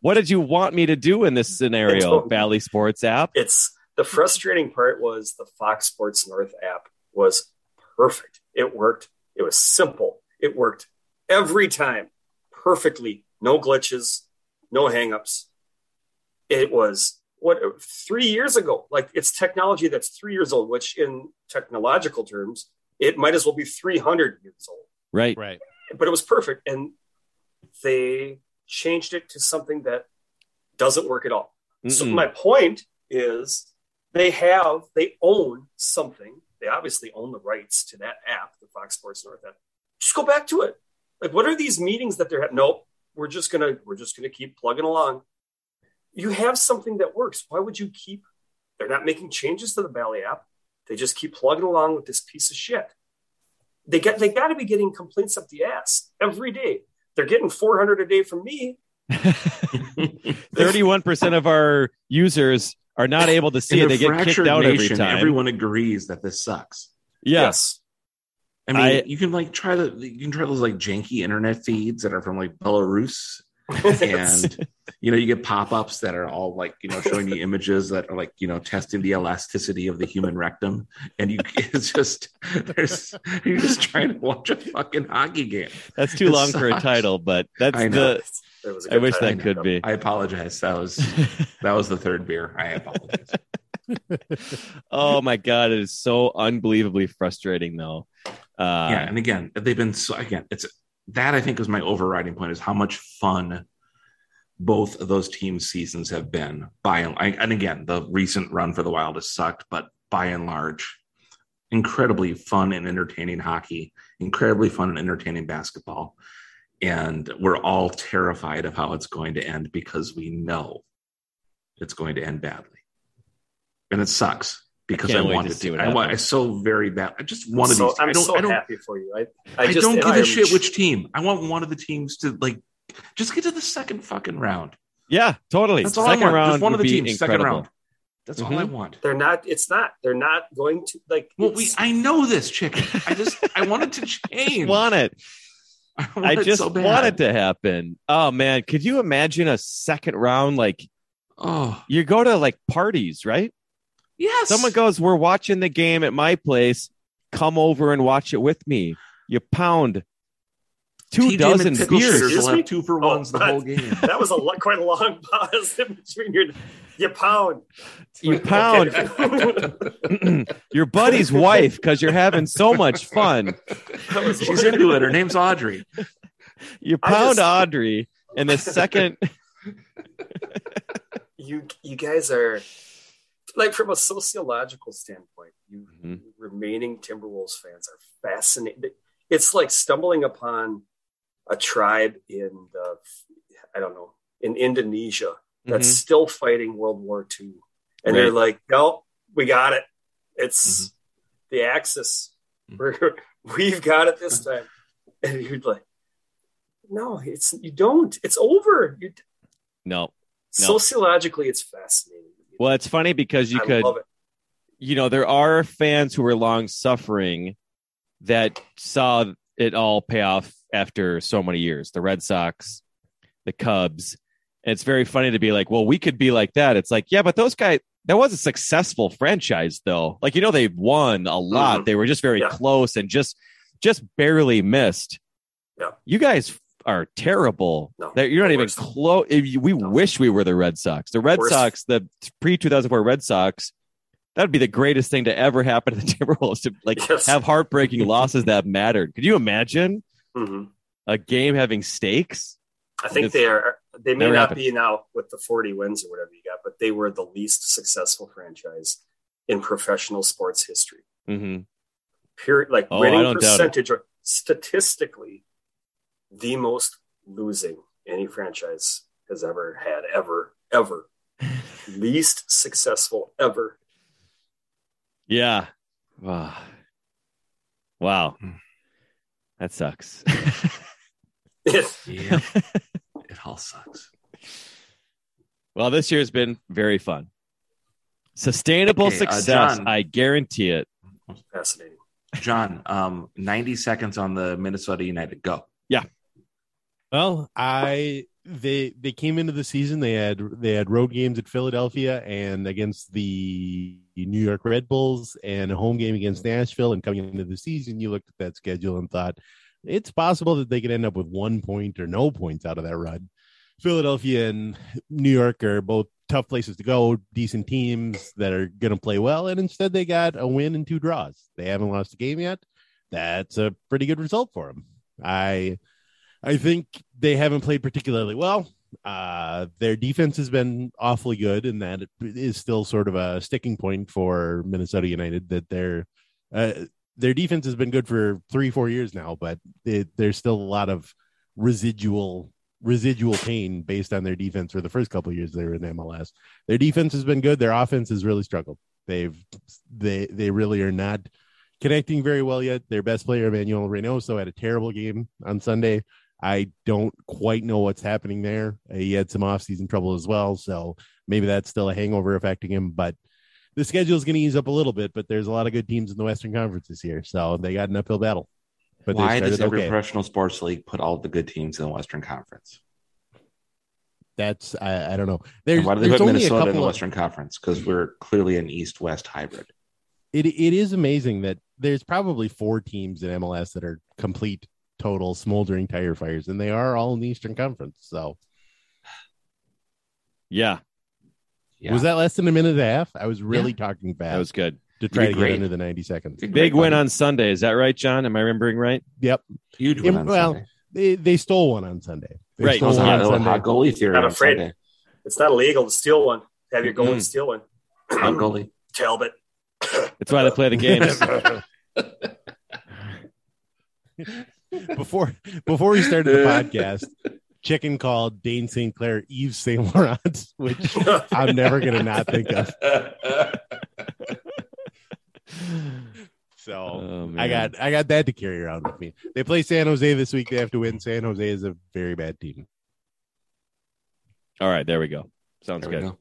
What did you want me to do in this scenario, Bally Sports app? It's the frustrating part was the Fox Sports North app was perfect. It worked. It was simple. It worked every time perfectly. No glitches, no hangups. It was what three years ago. Like, it's technology that's three years old, which in technological terms, it might as well be three hundred years old. Right. Right. But it was perfect. And they changed it to something that doesn't work at all. Mm-mm. So my point is they have, they own something. They obviously own the rights to that app, the Fox Sports North app. Just go back to it. Like, what are these meetings that they're having? Nope. We're just going to, we're just going to keep plugging along. You have something that works. Why would you keep, they're not making changes to the Bally app. They just keep plugging along with this piece of shit. They get, they got to be getting complaints up the ass every day. They're getting four hundred a day from me. thirty-one percent of our users are not able to see it. They get kicked out every time. Everyone agrees that this sucks. Yeah. Yes. I mean, I, you can like try the, you can try those like janky internet feeds that are from like Belarus. And, you know, you get pop-ups that are all like, you know, showing you images that are like, you know, testing the elasticity of the human rectum. And you, it's just, there's, you're just trying to watch a fucking hockey game. That's too it long sucks. For a title, but that's I know. the, that was a good I wish title. that I could know. be. I apologize. That was, that was the third beer. I apologize. Oh my God. It is so unbelievably frustrating though. Uh, yeah. And again, they've been so, again, it's, that I think was my overriding point is how much fun both of those team seasons have been by and, and again, the recent run for the Wild has sucked, but by and large, incredibly fun and entertaining hockey, incredibly fun and entertaining basketball. And we're all terrified of how it's going to end because we know it's going to end badly. And it sucks. Because I, I wanted to, to. See what I want. I so very bad. I just wanted. So, I'm I don't, so I don't, happy for you. I, I, I just, don't give a shit which team. I want one of the teams to like just get to the second fucking round. Yeah, totally. That's all second I want. Round just one of the teams. Incredible. Second round. That's mm-hmm. all I want. They're not. It's not. They're not going to like. Well, we. I know this chicken. I just. I wanted to change. want it. I want I it just so want it to happen. Oh man, could you imagine a second round? Like, oh, you go to like parties, right? Yes. Someone goes, we're watching the game at my place. Come over and watch it with me. You pound two T J dozen beers. We'll have two for ones oh, the whole game. That was a lo- quite a long pause in between your. You pound. You pound. Your buddy's wife, because you're having so much fun. She's into it. Her name's Audrey. You pound just... Audrey, and the second. you you guys are. Like from a sociological standpoint, you mm-hmm. remaining Timberwolves fans are fascinated. It's like stumbling upon a tribe in the, I don't know, in Indonesia that's mm-hmm. still fighting World War Two, and right. they're like, "No, we got it. It's mm-hmm. the Axis. We're, we've got it this time." And you're like, "No, it's you don't. It's over." You no, no. Sociologically, it's fascinating. Well, it's funny because you I could, you know, there are fans who were long suffering that saw it all pay off after so many years. The Red Sox, the Cubs. And it's very funny to be like, well, we could be like that. It's like, yeah, but those guys, that was a successful franchise, though. Like, you know, they won a lot. Mm-hmm. They were just very yeah. close and just just barely missed. Yeah. You guys are terrible. No, you're not even close. We no. wish we were the Red Sox. The Red worst. Sox, the pre-two thousand four Red Sox, that would be the greatest thing to ever happen to the Timberwolves, to like yes. have heartbreaking losses that mattered. Could you imagine mm-hmm. a game having stakes? I think it's, they are. They may not happened. be now with the forty wins or whatever you got, but they were the least successful franchise in professional sports history. Mm-hmm. Period. Like oh, winning percentage or statistically. The most losing any franchise has ever had, ever, ever. Least successful ever. Yeah. Wow. Wow. That sucks. Yeah. It all sucks. Well, this year's been very fun. Sustainable okay, success. Uh, John, I guarantee it. Fascinating. John, um, ninety seconds on the Minnesota United. Go. Yeah. Well, I they they came into the season, they had they had road games at Philadelphia and against the New York Red Bulls and a home game against Nashville. And coming into the season, you looked at that schedule and thought it's possible that they could end up with one point or no points out of that run. Philadelphia and New York are both tough places to go, decent teams that are going to play well. And instead they got a win and two draws. They haven't lost a game yet. That's a pretty good result for them. I, I think they haven't played particularly well. Uh, their defense has been awfully good, and that is still sort of a sticking point for Minnesota United, that their uh, their defense has been good for three, four years now, but it, there's still a lot of residual residual pain based on their defense for the first couple of years they were in M L S. Their defense has been good. Their offense has really struggled. They've they they really are not connecting very well yet. Their best player, Emmanuel Reynoso, had a terrible game on Sunday. I don't quite know what's happening there. He had some offseason trouble as well, so maybe that's still a hangover affecting him. But the schedule is going to ease up a little bit, but there's a lot of good teams in the Western Conference this year, so they got an uphill battle. But why does every okay. professional sports league put all the good teams in the Western Conference? That's, I, I don't know. There's, why do they put Minnesota in the Western of... Conference? Because we're clearly an East-West hybrid. It It is amazing that there's probably four teams in M L S that are complete total smoldering tire fires, and they are all in the Eastern Conference. So yeah. yeah. Was that less than a minute and a half? I was really yeah. talking fast. That was good. To try to great. get under the ninety seconds. Big win on Sunday. Is that right, John? Am I remembering right? Yep. Huge win on well, Sunday. They, they stole one on Sunday. They right. Stole one on Sunday. Hot goalie theory. I'm afraid Sunday. It's not illegal to steal one. Have your goalie mm-hmm. steal one. Hot goalie. Talbot. That's why they play the games. Before before we started the podcast, Chicken called Dane Saint Clair Yves Saint Laurent, which I'm never going to not think of. So oh, I got I got that to carry around with me. They play San Jose this week. They have to win. San Jose is a very bad team. All right, there we go. Sounds there good.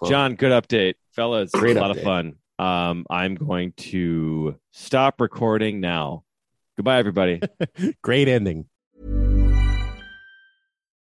Go. John, good update, fellas. Great a lot update. Of fun. Um, I'm going to stop recording now. Goodbye, everybody. Great ending.